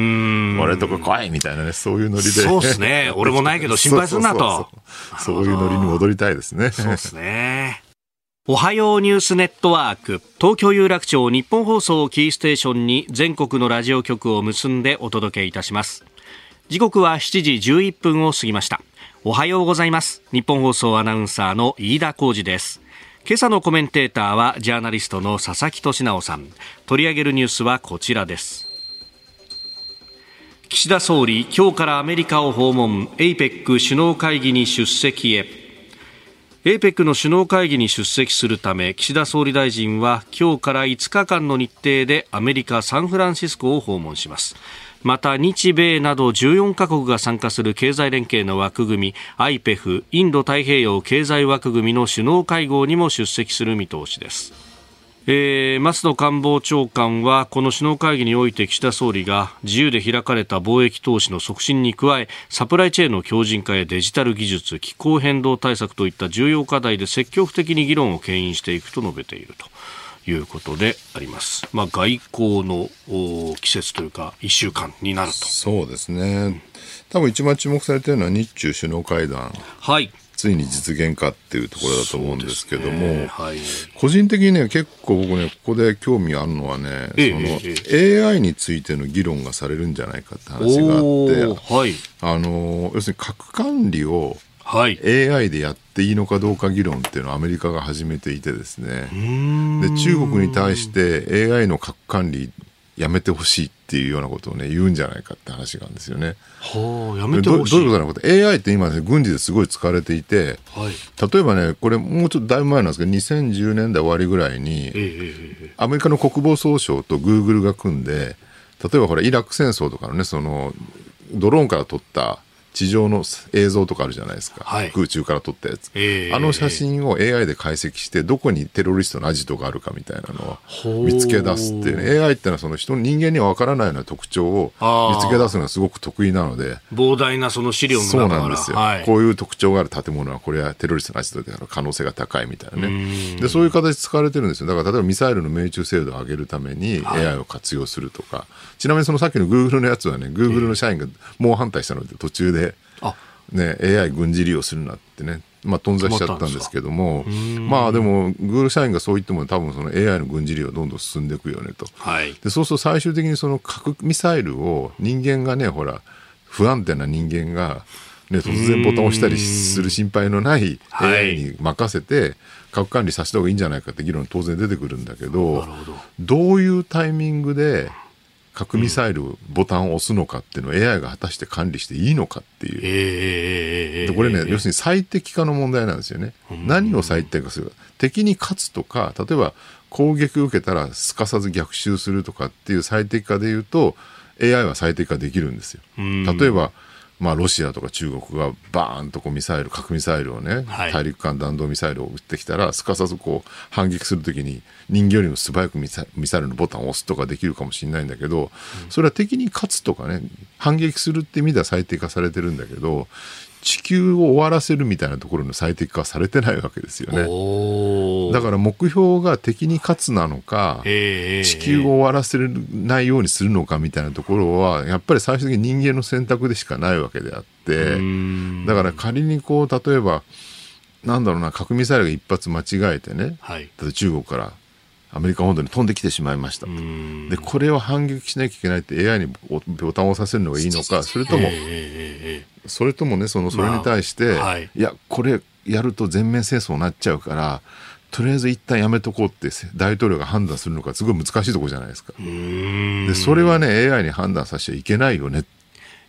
ん、俺とか来いみたいなね、そういうノリで、そうですね、俺もないけど心配すんなと、そういうノリに戻りたいですね。そうですね。おはようニュースネットワーク、東京有楽町日本放送キーステーションに全国のラジオ局を結んでお届けいたします。時刻はしちじじゅういっぷんを過ぎました。おはようございます。日本放送アナウンサーの飯田浩司です。今朝のコメンテーターはジャーナリストの佐々木俊直さん。取り上げるニュースはこちらです。岸田総理、今日からアメリカを訪問、エーペック 首脳会議に出席へ。エーペック の首脳会議に出席するため、岸田総理大臣は今日からいつかかんの日程でアメリカ・サンフランシスコを訪問します。また日米などじゅうよんかこくが参加する経済連携の枠組み アイペフ インド太平洋経済枠組みの首脳会合にも出席する見通しです。えー、松野官房長官はこの首脳会議において岸田総理が自由で開かれた貿易投資の促進に加え、サプライチェーンの強靭化やデジタル技術、気候変動対策といった重要課題で積極的に議論を牽引していくと述べているということであります。まあ、外交の季節というかいっしゅうかんになると。そうですね、多分一番注目されているのは日中首脳会談、はい、ついに実現かっていうところだと思うんですけども、ね、はい、個人的にね結構僕ねここで興味あるのはね、えー、その、えー、エーアイ についての議論がされるんじゃないかって話があって、はい、あの要するに核管理をはい、エーアイ でやっていいのかどうか議論っていうのをアメリカが始めていてですね、で中国に対して エーアイ の核管理やめてほしいっていうようなことをね言うんじゃないかって話があるんですよね。はあ、やめてほしい。 ど, どういうことなのかって エーアイ って今、ね、軍事ですごい使われていて、はい、例えばねこれもうちょっとだいぶ前なんですけどにせんじゅうねんだい終わりぐらいに、えー、アメリカの国防総省と Google が組んで、例えばほらイラク戦争とかのねそのドローンから撮った地上の映像とかあるじゃないですか、はい、空中から撮ったやつ、えー、あの写真を エーアイ で解析してどこにテロリストのアジトがあるかみたいなのを見つけ出すっていう、ね、エーアイ ってのはその人人間には分からないような特徴を見つけ出すのがすごく得意なので、膨大なその資料の中からそうなんですよ、はい、こういう特徴がある建物はこれはテロリストのアジトである可能性が高いみたいなね。でそういう形使われてるんですよ。だから例えばミサイルの命中精度を上げるために エーアイ を活用するとか、はい、ちなみにそのさっきの Google のやつはね Google の社員が猛反対したので途中であね、エーアイ 軍事利用するなってね、まあ、頓挫しちゃったんですけども、まあでも Google 社員がそう言っても多分その エーアイ の軍事利用どんどん進んでいくよねと、はい、でそうすると最終的にその核ミサイルを人間がねほら不安定な人間が、ね、突然ボタンを押したりする心配のない エーアイ に任せて、はい、核管理させた方がいいんじゃないかって議論当然出てくるんだけど、なるほど、どういうタイミングで核ミサイルボタンを押すのかっていうのを エーアイ が果たして管理していいのかっていう、でこれね要するに最適化の問題なんですよね。何を最適化するか、敵に勝つとか例えば攻撃を受けたらすかさず逆襲するとかっていう最適化でいうと エーアイ は最適化できるんですよ。例えばまあ、ロシアとか中国がバーンとこうミサイル核ミサイルをね、はい、大陸間弾道ミサイルを撃ってきたらすかさずこう反撃するときに人間よりも素早くミサ、ミサイルのボタンを押すとかできるかもしれないんだけど、うん、それは敵に勝つとかね反撃するって意味では最適化されてるんだけど地球を終わらせるみたいなところの最適化はされてないわけですよね。だから目標が敵に勝つなのか、えー、地球を終わらせないようにするのかみたいなところはやっぱり最終的に人間の選択でしかないわけであって、だから仮にこう例えばなんだろうな、核ミサイルが一発間違えてね、はい、だって中国からアメリカ本土に飛んできてしまいましたと。でこれを反撃しなきゃいけないって エーアイ にボタンを押させるのがいいのか、それともそれともね、そのそれに対して、まあはい、いやこれやると全面戦争になっちゃうからとりあえず一旦やめとこうって大統領が判断するのか、すごい難しいところじゃないですか。でそれはね エーアイ に判断させちゃいけないよねっ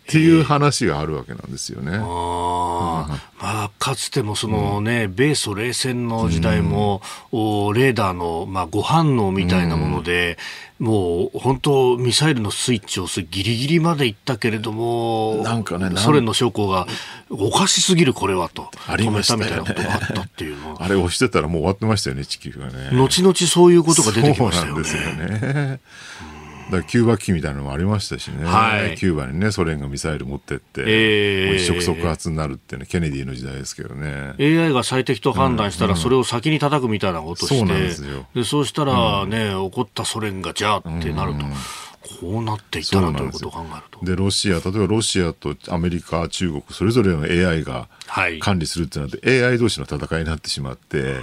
ていう話があるわけなんですよね。あ、うんまあ、かつてもその、ねうん、米ソ冷戦の時代も、うん、レーダーの、まあ、誤反応みたいなもので、うん、もう本当ミサイルのスイッチを押すギリギリまでいったけれどもなんか、ね、なんソ連の将校がおかしすぎるこれはと止めたみたいなことがあったっていうのは あ, あれ押してたらもう終わってましたよね、地球がね。後々そういうことが出てきましたよね。そうなんですよね。だキューバ危機みたいなのもありましたしね、はい、キューバにねソ連がミサイル持ってって、えー、もう一触即発になるっていうのはケネディの時代ですけどね。 エーアイ が最適と判断したらそれを先に叩くみたいなことして、うんうん、そうなんですよ。でそうしたらね、うん、怒ったソ連がじゃあってなると、うんうん、こうなっていったらということを考えると、でロシア、例えばロシアとアメリカ、中国それぞれの エーアイ が管理するってなって、はい、エーアイ 同士の戦いになってしまって、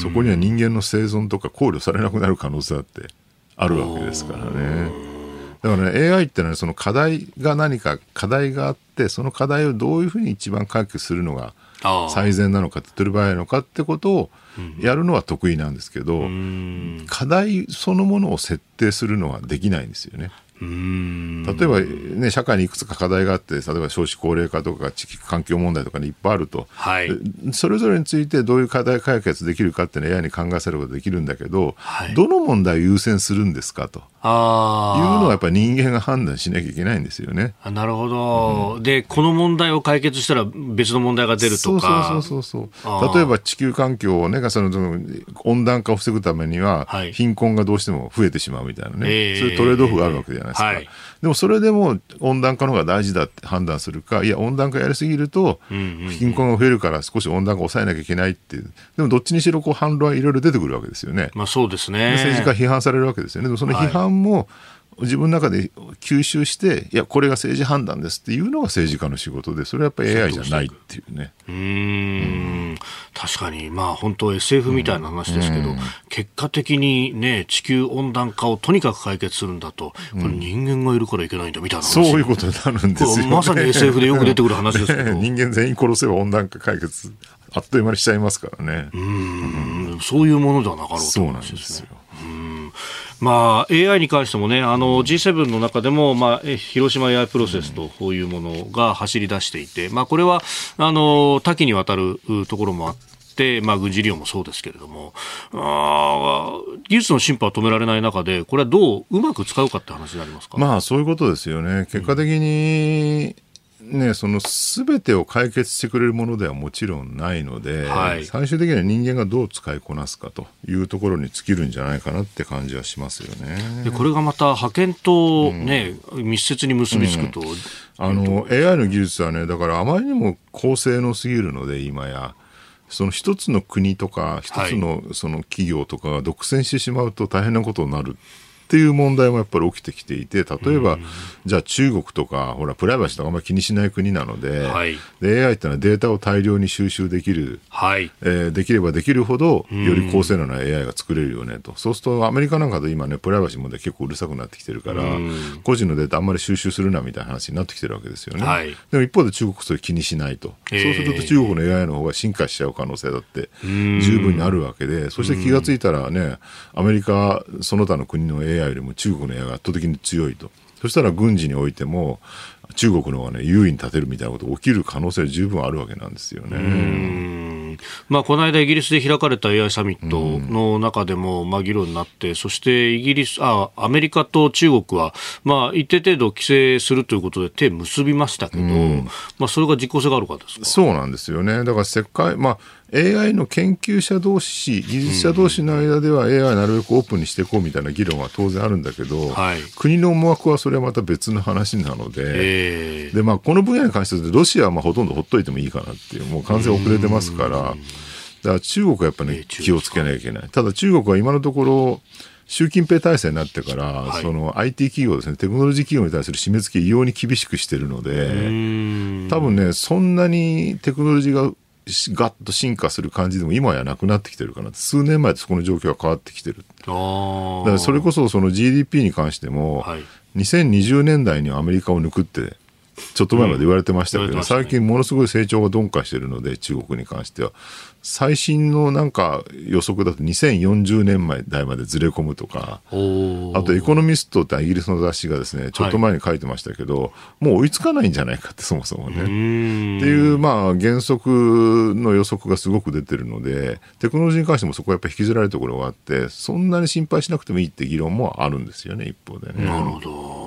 そこには人間の生存とか考慮されなくなる可能性だってあるわけですからね。だからね エーアイ ってのはその課題が何か課題があって、その課題をどういうふうに一番解決するのが最善なのか手っ取り早いのかってことをやるのは得意なんですけど、うん、課題そのものを設定するのはできないんですよね。うーん例えば、ね、社会にいくつか課題があって、例えば少子高齢化とか地域環境問題とかにいっぱいあると、はい、それぞれについてどういう課題解決できるかっていうのを エーアイ に考えされることができるんだけど、はい、どの問題を優先するんですかとあいうのはやっぱり人間が判断しなきゃいけないんですよね。あなるほど、うん、でこの問題を解決したら別の問題が出るとか、そうそうそうそう、例えば地球環境を、ね、その温暖化を防ぐためには、はい、貧困がどうしても増えてしまうみたいなね、えー、そういうトレードオフがあるわけじゃないですか、はい、でもそれでも温暖化の方が大事だって判断するか、いや温暖化やりすぎると貧困が増えるから少し温暖化を抑えなきゃいけないっていう、でもどっちにしろこう反論はいろいろ出てくるわけですよね。まあそうですね。政治家批判されるわけですよね。でもその批判も自分の中で吸収して、はい、いやこれが政治判断ですっていうのが政治家の仕事で、それはやっぱり エーアイ じゃないっていうね。うーん、うん確かに、まあ、本当 エスエフ みたいな話ですけど、うん、結果的に、ね、地球温暖化をとにかく解決するんだと、うん、これ人間がいるからいけないんだみたいな話、そういうことになるんですよね。まさに エスエフ でよく出てくる話ですけど、ね、人間全員殺せば温暖化解決あっという間にしちゃいますからね。うーん、うん、そういうものではなかろうと思うんですね。そうなんですよ。まあ、エーアイ に関してもね、あの ジーセブン の中でも、まあ、広島 エーアイ プロセスというものが走り出していて、まあ、これはあの多岐にわたるところもあって、まあ、軍事利用もそうですけれども、あ技術の進歩は止められない中で、これはどううまく使うかって話になりますか。まあ、そういうことですよね。結果的に、ね、その全てを解決してくれるものではもちろんないので、はい、最終的には人間がどう使いこなすかというところに尽きるんじゃないかなって感じはしますよね。でこれがまた派遣と、ねうん、密接に結びつくと、うん、あの エーアイ の技術はね、だからあまりにも高性能すぎるので、今やその一つの国とか一つ の, その企業とかが独占してしまうと大変なことになるっていう問題もやっぱり起きてきていて、例えば、うん、じゃあ中国とかほらプライバシーとかあんまり気にしない国なので、はい、で エーアイ ってのはデータを大量に収集できる、はいえー、できればできるほどより高性能な エーアイ が作れるよねと、うん、そうするとアメリカなんかで今ねプライバシー問題結構うるさくなってきてるから、うん、個人のデータあんまり収集するなみたいな話になってきてるわけですよね、はい、でも一方で中国それ気にしないと、えー、そうすると中国の エーアイ の方が進化しちゃう可能性だって十分にあるわけで、うん、そして気がついたらね、アメリカその他の国の エーアイ エーアイ よりも中国の エーアイ が圧倒的に強いと、そしたら軍事においても中国の方が、ね、優位に立てるみたいなことが起きる可能性は十分あるわけなんですよね。うーん、まあ、この間イギリスで開かれた エーアイ サミットの中でもまあ議論になって、そしてイギリスあアメリカと中国はまあ一定程度規制するということで手を結びましたけど、まあ、それが実効性があるかですか。そうなんですよね。だから世界、まあ、エーアイ の研究者同士技術者同士の間では エーアイ なるべくオープンにしていこうみたいな議論は当然あるんだけど、はい、国の思惑はそれはまた別の話なので、えーでまあ、この分野に関してはロシアはまあほとんどほっといてもいいかなっていう、もう完全遅れてますから、だから中国はやっぱり、ね、気をつけなきゃいけない。ただ中国は今のところ習近平体制になってから、はい、その アイティー 企業ですね、テクノロジー企業に対する締め付け異様に厳しくしているので、多分ね、そんなにテクノロジーがガッと進化する感じでも今やなくなってきてるかな。数年前とそこの状況が変わってきてる。あ、だからそれこそ、その ジーディーピー に関しても、はい、にせんにじゅうねんだいにアメリカを抜くってちょっと前まで言われてましたけど、うん、ね、最近ものすごい成長が鈍化しているので、中国に関しては最新のなんか予測だとにせんよんじゅうねんだいまでずれ込むとか、あとエコノミストってイギリスの雑誌がですね、ちょっと前に書いてましたけど、はい、もう追いつかないんじゃないかって、そもそもね、っていう、まあ、原則の予測がすごく出てるので、テクノロジーに関してもそこはやっぱり引きずられるところがあって、そんなに心配しなくてもいいって議論もあるんですよね、一方でね。なるほど。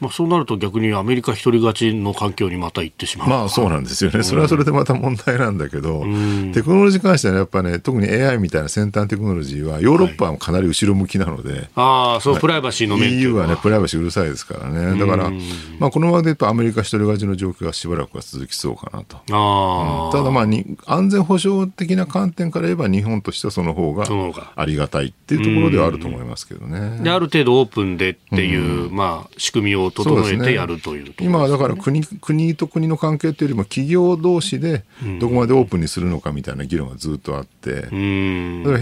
まあ、そうなると逆にアメリカ一人勝ちの環境にまた行ってしまう。まあそうなんですよね。それはそれでまた問題なんだけど、うん、テクノロジーに関してはやっぱね、特に エーアイ みたいな先端テクノロジーはヨーロッパもかなり後ろ向きなので、はい、ああ、そう、プライバシーの面というのは イーユー はね、プライバシーうるさいですからね。だから、うん、まあ、このままで言うとアメリカ一人勝ちの状況はしばらくは続きそうかなと。あ、うん、ただまあに安全保障的な観点から言えば日本としてはその方がありがたいっていうところではあると思いますけどね。で、ある程度オープンでっていう、うん、まあ仕組みを整えてやるという、ね、今はだから国、国と国の関係というよりも企業同士でどこまでオープンにするのかみたいな議論がずっとあって、例えばフ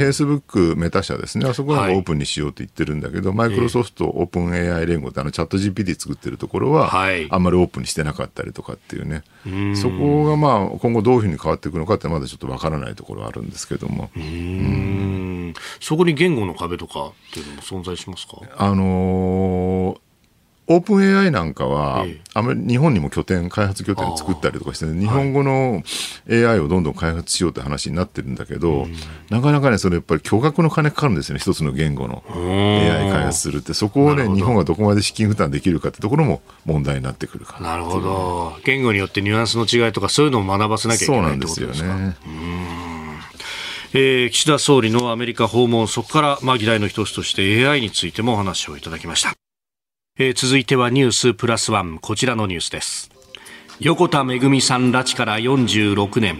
ェイスブックメタ社ですね、あそこはオープンにしようと言ってるんだけど、マイクロソフトオープン エーアイ 連合って、あのチャット ジーピーティー 作ってるところはあんまりオープンにしてなかったりとかっていうね、はい、そこがまあ今後どういうふうに変わっていくのかってまだちょっとわからないところはあるんですけども、うーん、うーん、そこに言語の壁とかっていうのも存在しますか？あのーオープン エーアイ なんかは、ええ、日本にも拠点、開発拠点作ったりとかして、ね、日本語の エーアイ をどんどん開発しようって話になってるんだけど、うん、なかなかね、それやっぱり巨額の金かかるんですよね、一つの言語の エーアイ 開発するって、そこをね、日本がどこまで資金負担できるかってところも問題になってくるから。なるほど。言語によってニュアンスの違いとか、そういうのを学ばせなきゃいけないってことですか。そうなんですよね。えー、岸田総理のアメリカ訪問、そこから、まあ、議題の一つとして エーアイ についてもお話をいただきました。えー、続いてはニュースプラスワン、こちらのニュースです。横田めぐみさん拉致からよんじゅうろくねん。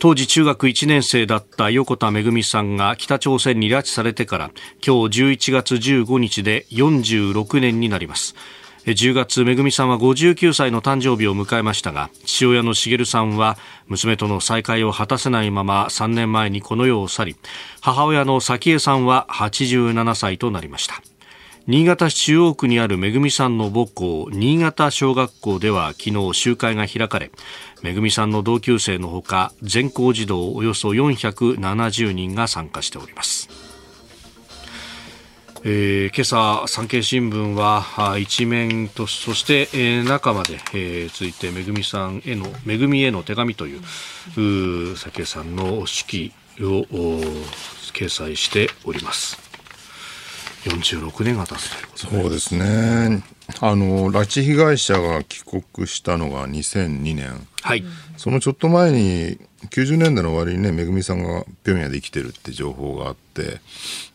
当時中学いちねんせいだった横田めぐみさんが北朝鮮に拉致されてから今日じゅういちがつじゅうごにちでよんじゅうろくねんになります。じゅうがつ、めぐみさんはごじゅうきゅうさいの誕生日を迎えましたが、父親の滋さんは娘との再会を果たせないままさんねんまえにこの世を去り、母親の早紀江さんははちじゅうななさいとなりました。新潟市中央区にあるめぐみさんの母校、新潟小学校では昨日集会が開かれ、めぐみさんの同級生のほか全校児童およそよんひゃくななじゅうにんが参加しております。えー、今朝産経新聞は一面とそして、えー、中まで、えー、続いてめぐみさんへのめぐみへの手紙という早紀江さんの手記を掲載しております。よんじゅうろくねんが経つということですね。そうですね。あの拉致被害者が帰国したのがにせんにねん、はい、そのちょっと前にきゅうじゅうねんだいの終わりにね、めぐみさんが平壌で生きてるって情報があって、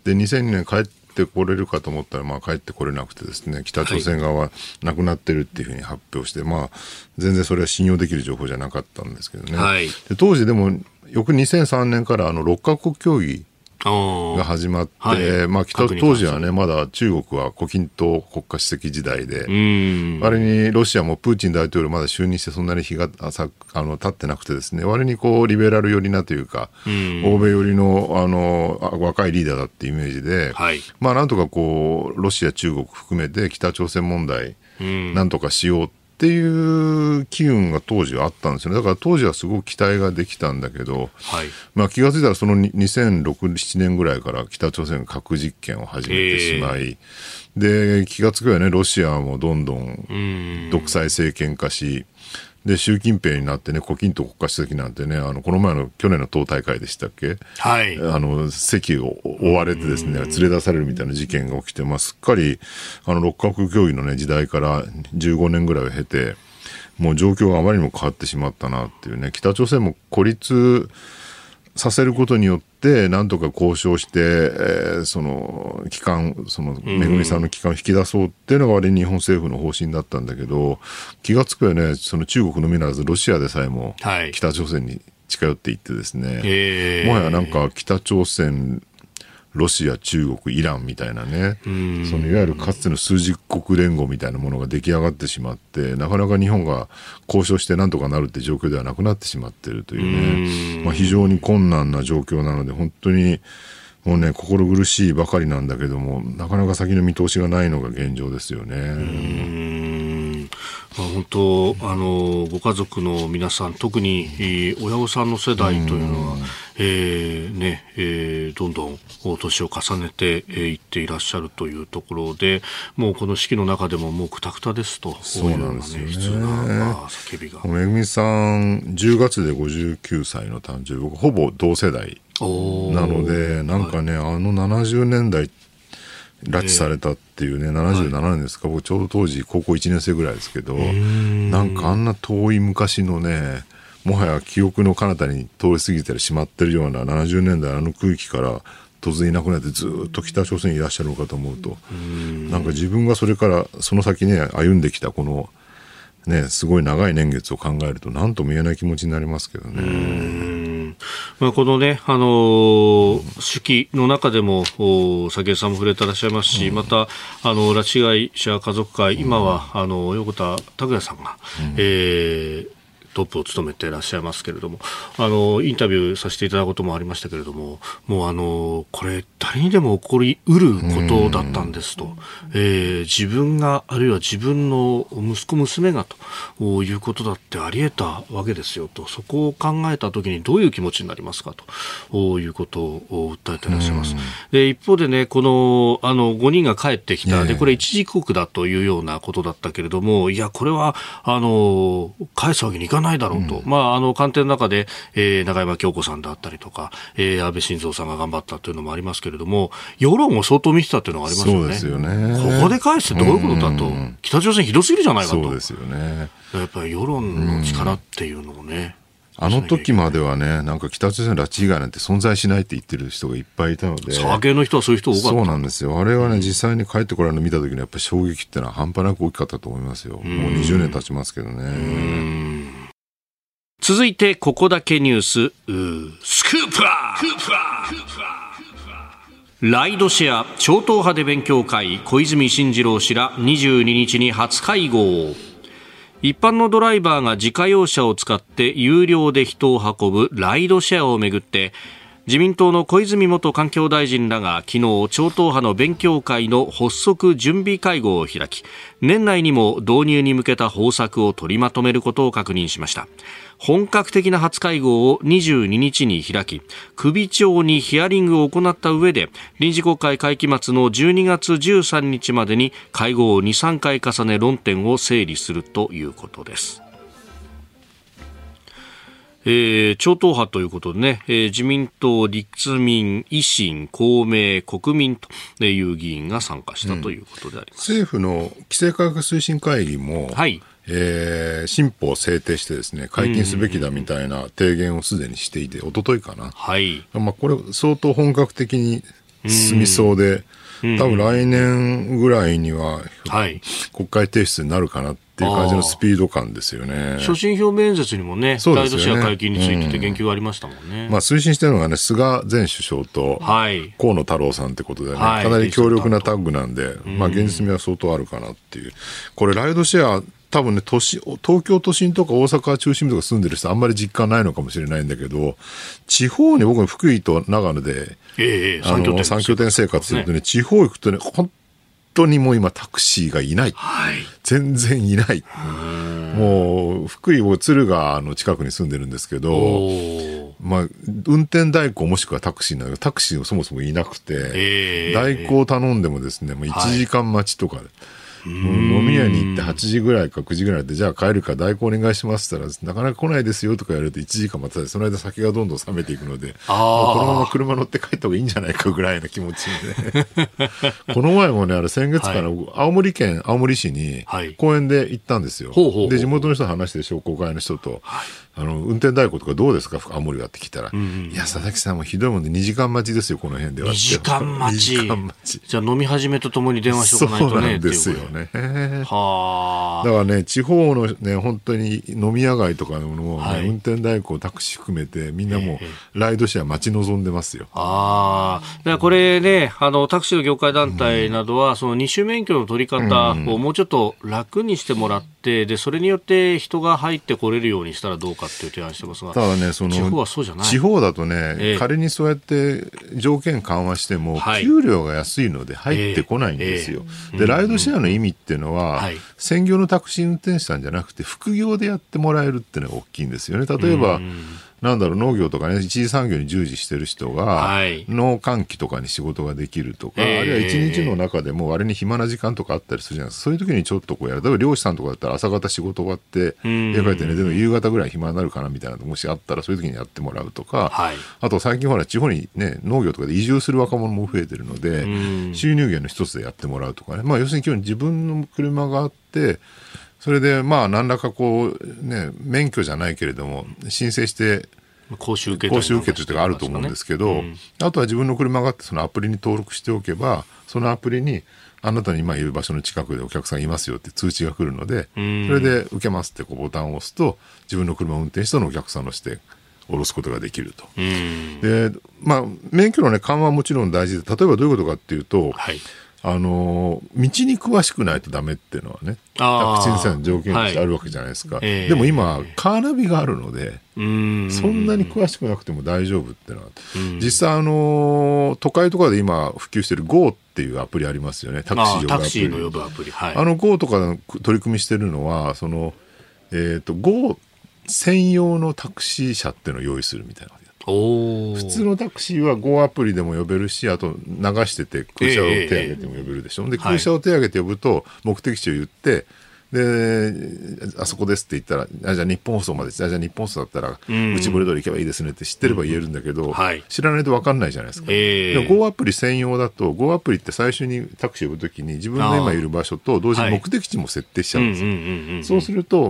でにせんにねん帰ってこれるかと思ったら、まあ、帰ってこれなくてですね、北朝鮮側は亡くなってるっていうふうに発表して、はい、まあ、全然それは信用できる情報じゃなかったんですけどね、はい、で当時でも翌にせんさんねんからあのろっかこく協議が始まって、はい、まあ、北当時はね、まだ中国は胡錦涛国家主席時代で、うん、割にロシアもプーチン大統領まだ就任してそんなに日があの経ってなくてですね、割にこうリベラル寄りなというか、うん、欧米寄りの、あの若いリーダーだってイメージで、はい、まあ、なんとかこうロシア中国含めて北朝鮮問題、うん、なんとかしようっていう機運が当時はあったんですよね。だから当時はすごく期待ができたんだけど、はい、まあ、気がついたらそのにせんろく、ななねんぐらいから北朝鮮が核実験を始めてしまい、えー、で気がつくよね、ロシアもどんどん独裁政権化し、で習近平になってね、胡錦涛国家主席なんてね、あのこの前の去年の党大会でしたっけ、はい、あの席を追われてですね連れ出されるみたいな事件が起きて、まあ、すっかりあの六角協議の、ね、時代からじゅうごねんぐらいを経て、もう状況があまりにも変わってしまったなっていうね。北朝鮮も孤立させることによってなんとか交渉して、えー、その帰還、そのめぐみさんの帰還を引き出そうっていうのが割に日本政府の方針だったんだけど、気がつくよね、その中国のみならずロシアでさえも北朝鮮に近寄っていってですね、えー、もはやなんか北朝鮮、ロシア、中国、イランみたいなね、そのいわゆるかつての数十国連合みたいなものが出来上がってしまって、なかなか日本が交渉してなんとかなるって状況ではなくなってしまっているというね、まあ、非常に困難な状況なので本当にもうね、心苦しいばかりなんだけども、なかなか先の見通しがないのが現状ですよね。うーん、まあ、本当あのご家族の皆さん、特に、えー、親御さんの世代というのは、えーねえー、どんどん年を重ねていっていらっしゃるというところで、もうこの式の中でももうくたくたですと、そうなんですよね、悲痛な、まあ、叫びが。めぐみさんじゅうがつでごじゅうきゅうさいの誕生日、僕ほぼ同世代なので、なんかね、はい、あのななじゅうねんだい拉致されたっていうね、えー、ななじゅうななねんですか、はい、僕ちょうど当時高校いちねんせいぐらいですけど、なんかあんな遠い昔のね、もはや記憶の彼方に通り過ぎたりしまってるようなななじゅうねんだい、あの空気から突然いなくなって、ずっと北朝鮮にいらっしゃるのかと思うと、うーん、なんか自分がそれからその先ね、歩んできたこのね、すごい長い年月を考えると何とも言えない気持ちになりますけどね。うーん、まあ、このね、あのー、式の中でも先江さんも触れてらっしゃいますし、うん、またあの拉致被害者家族会、うん、今はあの横田拓也さんが、うん、えー、トップを務めていらっしゃいますけれども、あのインタビューさせていただくこともありましたけれども、もうあのこれ誰にでも起こりうることだったんですと、えー、自分があるいは自分の息子娘がということだってありえたわけですよと、そこを考えたときにどういう気持ちになりますかということを訴えていらっしゃいます。で、一方でね、このあのごにんが帰ってきた、でこれ一時帰国だというようなことだったけれども、いやこれはあの返すわけにいかないないだろうと、うん、まあ、あの官邸の中で、えー、中山京子さんだったりとか、えー、安倍晋三さんが頑張ったというのもありますけれども、世論を相当見てたというのがありますよね。そうですよね。ここで返すってどういうことだと、うんうん、北朝鮮ひどすぎるじゃないかと。そうですよね。やっぱり世論の力っていうのをね、うん、あの時まではね、なんか北朝鮮の拉致以外なんて存在しないって言ってる人がいっぱいいたので、佐賀系の人はそういう人多かった。そうなんですよ。あれはね、うん、実際に帰ってこられるのを見た時のやっぱ衝撃ってのは半端なく大きかったと思いますよ。うん、もうにじゅうねん経ちますけどね。うん、続いてここだけニュース、ースクープラー、ライドシェア超党派で勉強会、小泉進次郎氏らにじゅうににちに初会合。一般のドライバーが自家用車を使って有料で人を運ぶライドシェアをめぐって、自民党の小泉元環境大臣らが昨日、超党派の勉強会の発足準備会合を開き、年内にも導入に向けた方策を取りまとめることを確認しました。本格的な初会合をにじゅうににちに開き、首長にヒアリングを行った上で、臨時国会会期末のじゅうにがつじゅうさんにちまでに会合をに、さんかい重ね、論点を整理するということです。えー、超党派ということでね、えー、自民党、立民、維新、公明、国民という議員が参加したということであります。うん、政府の規制改革推進会議も、はい、えー、新法を制定してですね、解禁すべきだみたいな提言をすでにしていて、おとといかな、はい、まあ、これ相当本格的に進みそうで、うん、多分来年ぐらいには、はい、国会提出になるかなってっていう感じのスピード感ですよね。所信表明演説にもね、ライドシェア解禁についてって言及がありましたもんね。うん、まあ、推進してるのがね、菅前首相と河野太郎さんってことでね、はい、かなり強力なタッグなんで、はい、まあ、現実味は相当あるかなっていう。これライドシェア多分ね、都市、東京都心とか大阪中心部とか住んでる人あんまり実感ないのかもしれないんだけど、地方に、僕は福井と長野で、ええ、あの三拠点生活するとね、地方行くとね、本本当にもう今タクシーがいない、はい、全然いない。もう福井を敦賀の近くに住んでるんですけど、まあ、運転代行もしくはタクシーなど、タクシーもそもそもいなくて、えー、代行を頼んでもですね、もういちじかんまちとかで、はい、飲み屋に行ってはちじぐらいかくじぐらいで、じゃあ帰るか代行お願いしますって言ったら、なかなか来ないですよとか言われるといちじかん待たせ、その間先がどんどん冷めていくので、あ、このまま車乗って帰った方がいいんじゃないかぐらいの気持ちで、ね、この前もね、あれ先月から青森県青森市に公園で行ったんですよ。はい、で地元の人と話して、商工会の人と、はい、あの運転代行とかどうですか青森はって聞いたら、うんうん、いや佐々木さんもひどいもんでにじかん待ちですよこの辺では2時間待ち, 2時間待ち。じゃあ飲み始めとともに電話しとかないとね。そうなんですよね。はだからね地方のね本当に飲み屋街とかのも、ねはい、運転代行タクシー含めてみんなもうライドシェア待ち望んでますよ。あだからこれねあのタクシーの業界団体などは、うん、その二種免許の取り方をもうちょっと楽にしてもらって、うん、でそれによって人が入ってこれるようにしたらどうかっていう提案してますが、ただね、その地方はそうじゃない。地方だとね、えー、仮にそうやって条件緩和しても、はい、給料が安いので入ってこないんですよ、えーえー、でライドシェアの意味っていうのは、うんうんはい、専業のタクシー運転手さんじゃなくて副業でやってもらえるっていうのが大きいんですよね。例えば、うんなんだろう農業とかね一次産業に従事してる人が、はい、農閑期とかに仕事ができるとか、えー、あるいは一日の中でもあれに暇な時間とかあったりするじゃないですか。そういう時にちょっとこうやる。例えば漁師さんとかだったら朝方仕事終わって家帰って寝ても夕方ぐらい暇になるかなみたいなのもしあったらそういう時にやってもらうとか、はい、あと最近ほら地方にね農業とかで移住する若者も増えてるので収入源の一つでやってもらうとかね、まあ、要するに今日自分の車があってそれでまあ何らかこうね免許じゃないけれども申請して講習受けというのがあると思うんですけど、あとは自分の車があってそのアプリに登録しておけばそのアプリにあなたに今いる場所の近くでお客さんいますよって通知が来るのでそれで受けますってこうボタンを押すと自分の車を運転してそのお客さんの視点下ろすことができると。でまあ免許のね緩和はもちろん大事で、例えばどういうことかっていうと、はいあの道に詳しくないとダメっていうのはねタクシーさんの条件としてあるわけじゃないですか、はいえー、でも今カーナビがあるのでうーんそんなに詳しくなくても大丈夫っていうのは実際あの都会とかで今普及してる ゴー っていうアプリありますよねタクシー呼ぶアプリ、あ、タクシーの呼ぶアプリ、はい、あの ゴー とかの取り組みしてるのはその、えー、と ゴー 専用のタクシー車っていうのを用意するみたいな。お普通のタクシーは ゴー アプリでも呼べるしあと流してて空車を手挙げても呼べるでしょ、えーえー、で空車を手挙げて呼ぶと目的地を言って、はい、であそこですって言ったらあじゃあ日本放送までじゃあ日本放送だったら内堀通り行けばいいですねって知ってれば言えるんだけど、うんはい、知らないと分かんないじゃないですか、えー、で ゴー アプリ専用だと ゴー アプリって最初にタクシーを呼ぶときに自分の今いる場所と同時に目的地も設定しちゃうんですよ、はい、そうすると、う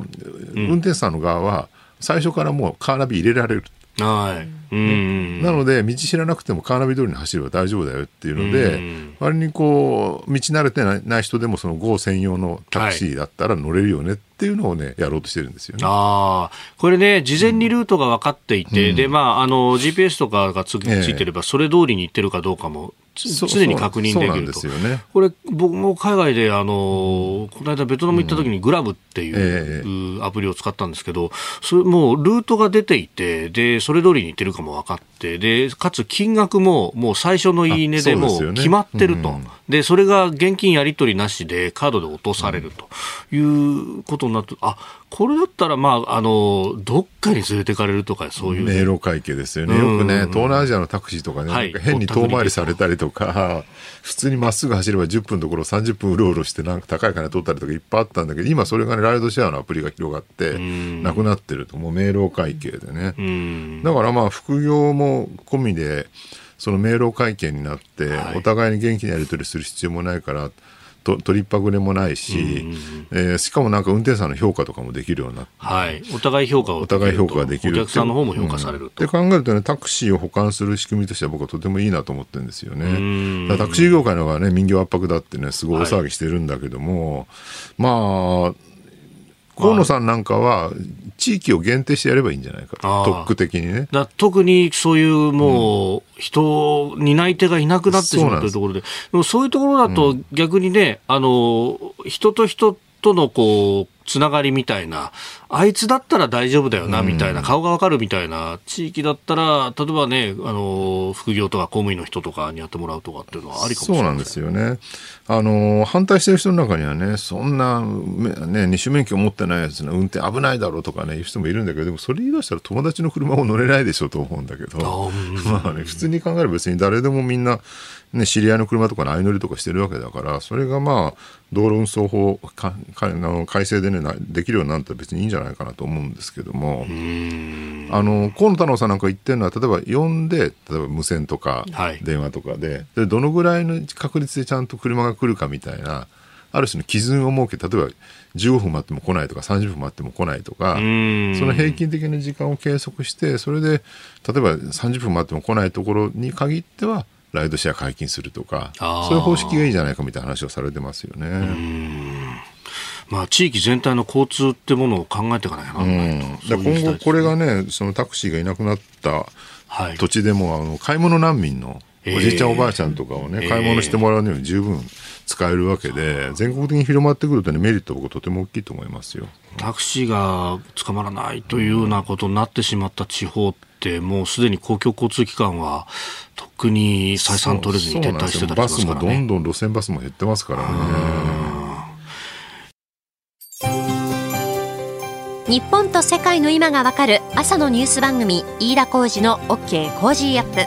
ん、運転手さんの側は最初からもうカーナビ入れられるはいうん、なので道知らなくてもカーナビ通りに走れば大丈夫だよっていうので、うん、割にこう道慣れてない人でもその ゴー 専用のタクシーだったら乗れるよねっていうのをねやろうとしてるんですよね。あこれね事前にルートが分かっていて、うんでまあ、あの ジーピーエス とかがついてればそれ通りに行ってるかどうかも常に確認できると。そうなんですよね。これ僕も海外であの、うん、この間ベトナム行った時にグラブっていうアプリを使ったんですけど、うんええ、それもうルートが出ていてでそれ通りに行ってるかも分かってでかつ金額ももう最初のいいねでもう決まってると。うん、でそれが現金やり取りなしでカードで落とされるということになって、うん、あこれだったら、まあ、あのどっかに連れてかれるとかそういう迷路会計ですよね。よくね東南アジアのタクシーとかね、はい、なんか変に遠回りされたりとか普通にまっすぐ走ればじゅっぷんのところさんじゅっぷんうろうろしてなんか高い金取ったりとかいっぱいあったんだけど今それがねライドシェアのアプリが広がってなくなってるともう迷路会計でねうんだからまあ副業も込みでその迷路会計になって、はい、お互いに元気にやり取りする必要もないからと取りっぱぐれもないし、うんうんえー、しかもなんか運転手さんの評価とかもできるようになって、はい、お互い評価をできるとお互い評価ができるお客さんの方も評価されると、うん、って考えるとねタクシーを補完する仕組みとしては僕はとてもいいなと思ってるんですよね。だタクシー業界の方がね民業圧迫だってねすごい大騒ぎしてるんだけども、はい、まあ河野さんなんかは地域を限定してやればいいんじゃないかと特区的にねだ特にそういうもう人担い手がいなくなってしまっているところ で,、うん、そ, うでもそういうところだと逆にね、うん、あの人と人とのこうつながりみたいなあいつだったら大丈夫だよなみたいな、うん、顔がわかるみたいな地域だったら例えばねあの副業とか公務員の人とかにやってもらうとかっていうのはありかもしれない。そうなんですよね。あの反対してる人の中にはねそんな、ね、二種免許を持ってないやつの運転危ないだろうとかねいう人もいるんだけどでもそれ言い出したら友達の車も乗れないでしょと思うんだけどまあ、ね、普通に考えれば別に誰でもみんな、ね、知り合いの車とかの相乗りとかしてるわけだからそれがまあ道路運送法かかの改正で、ね、できるようになると別にいいんじゃないかじゃないかなと思うんですけどもうんあの河野太郎さんなんか言ってるのは例えば呼んで例えば無線とか電話とかで、はい、でどのぐらいの確率でちゃんと車が来るかみたいなある種の基準を設け例えばじゅうごふん待っても来ないとかさんじゅっぷん待っても来ないとか、その平均的な時間を計測して、それで例えばさんじゅっぷん待っても来ないところに限ってはライドシェア解禁するとか、そういう方式がいいじゃないかみたいな話をされてますよね。うーん、まあ、地域全体の交通ってものを考えていかなきゃならないと、うん、そういう時代ですね。今後これがね、そのタクシーがいなくなった土地でも、はい、あの買い物難民のおじいちゃんおばあちゃんとかをね、えー、買い物してもらうには十分使えるわけで、全国的に広まってくると、ね、メリットは僕とても大きいと思いますよ。タクシーが捕まらないというようなことになってしまった地方って、もうすでに公共交通機関はとっくに採算取れずに撤退してたりしますからね。バスもどんどん路線バスも減ってますからね。日本と世界の今がわかる朝のニュース番組、飯田浩司の OK コージーアップ。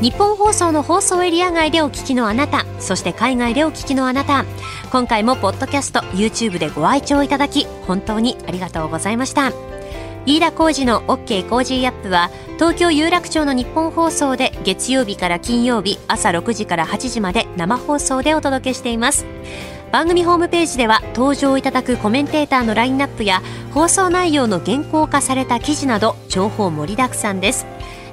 日本放送の放送エリア外でお聞きのあなた、そして海外でお聞きのあなた、今回もポッドキャスト YouTube でご愛聴いただき本当にありがとうございました。飯田浩司の OK コージーアップは東京有楽町の日本放送で月曜日から金曜日朝ろくじからはちじまで生放送でお届けしています。番組ホームページでは登場いただくコメンテーターのラインナップや放送内容の原稿化された記事など情報盛りだくさんです。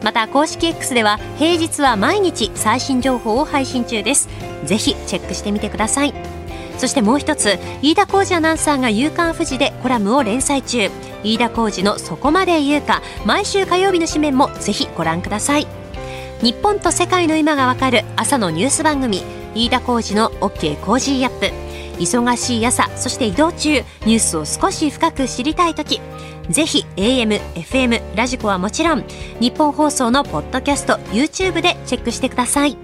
また公式 X では平日は毎日最新情報を配信中です。ぜひチェックしてみてください。そしてもう一つ、飯田浩司アナウンサーが夕刊フジでコラムを連載中、飯田浩司のそこまで言うか、毎週火曜日の紙面もぜひご覧ください。日本と世界の今がわかる朝のニュース番組、飯田浩司の OK コージーアップ。忙しい朝、そして移動中、ニュースを少し深く知りたいとき、ぜひ エーエム、エフエム、ラジコはもちろん、日本放送のポッドキャスト、YouTube でチェックしてください。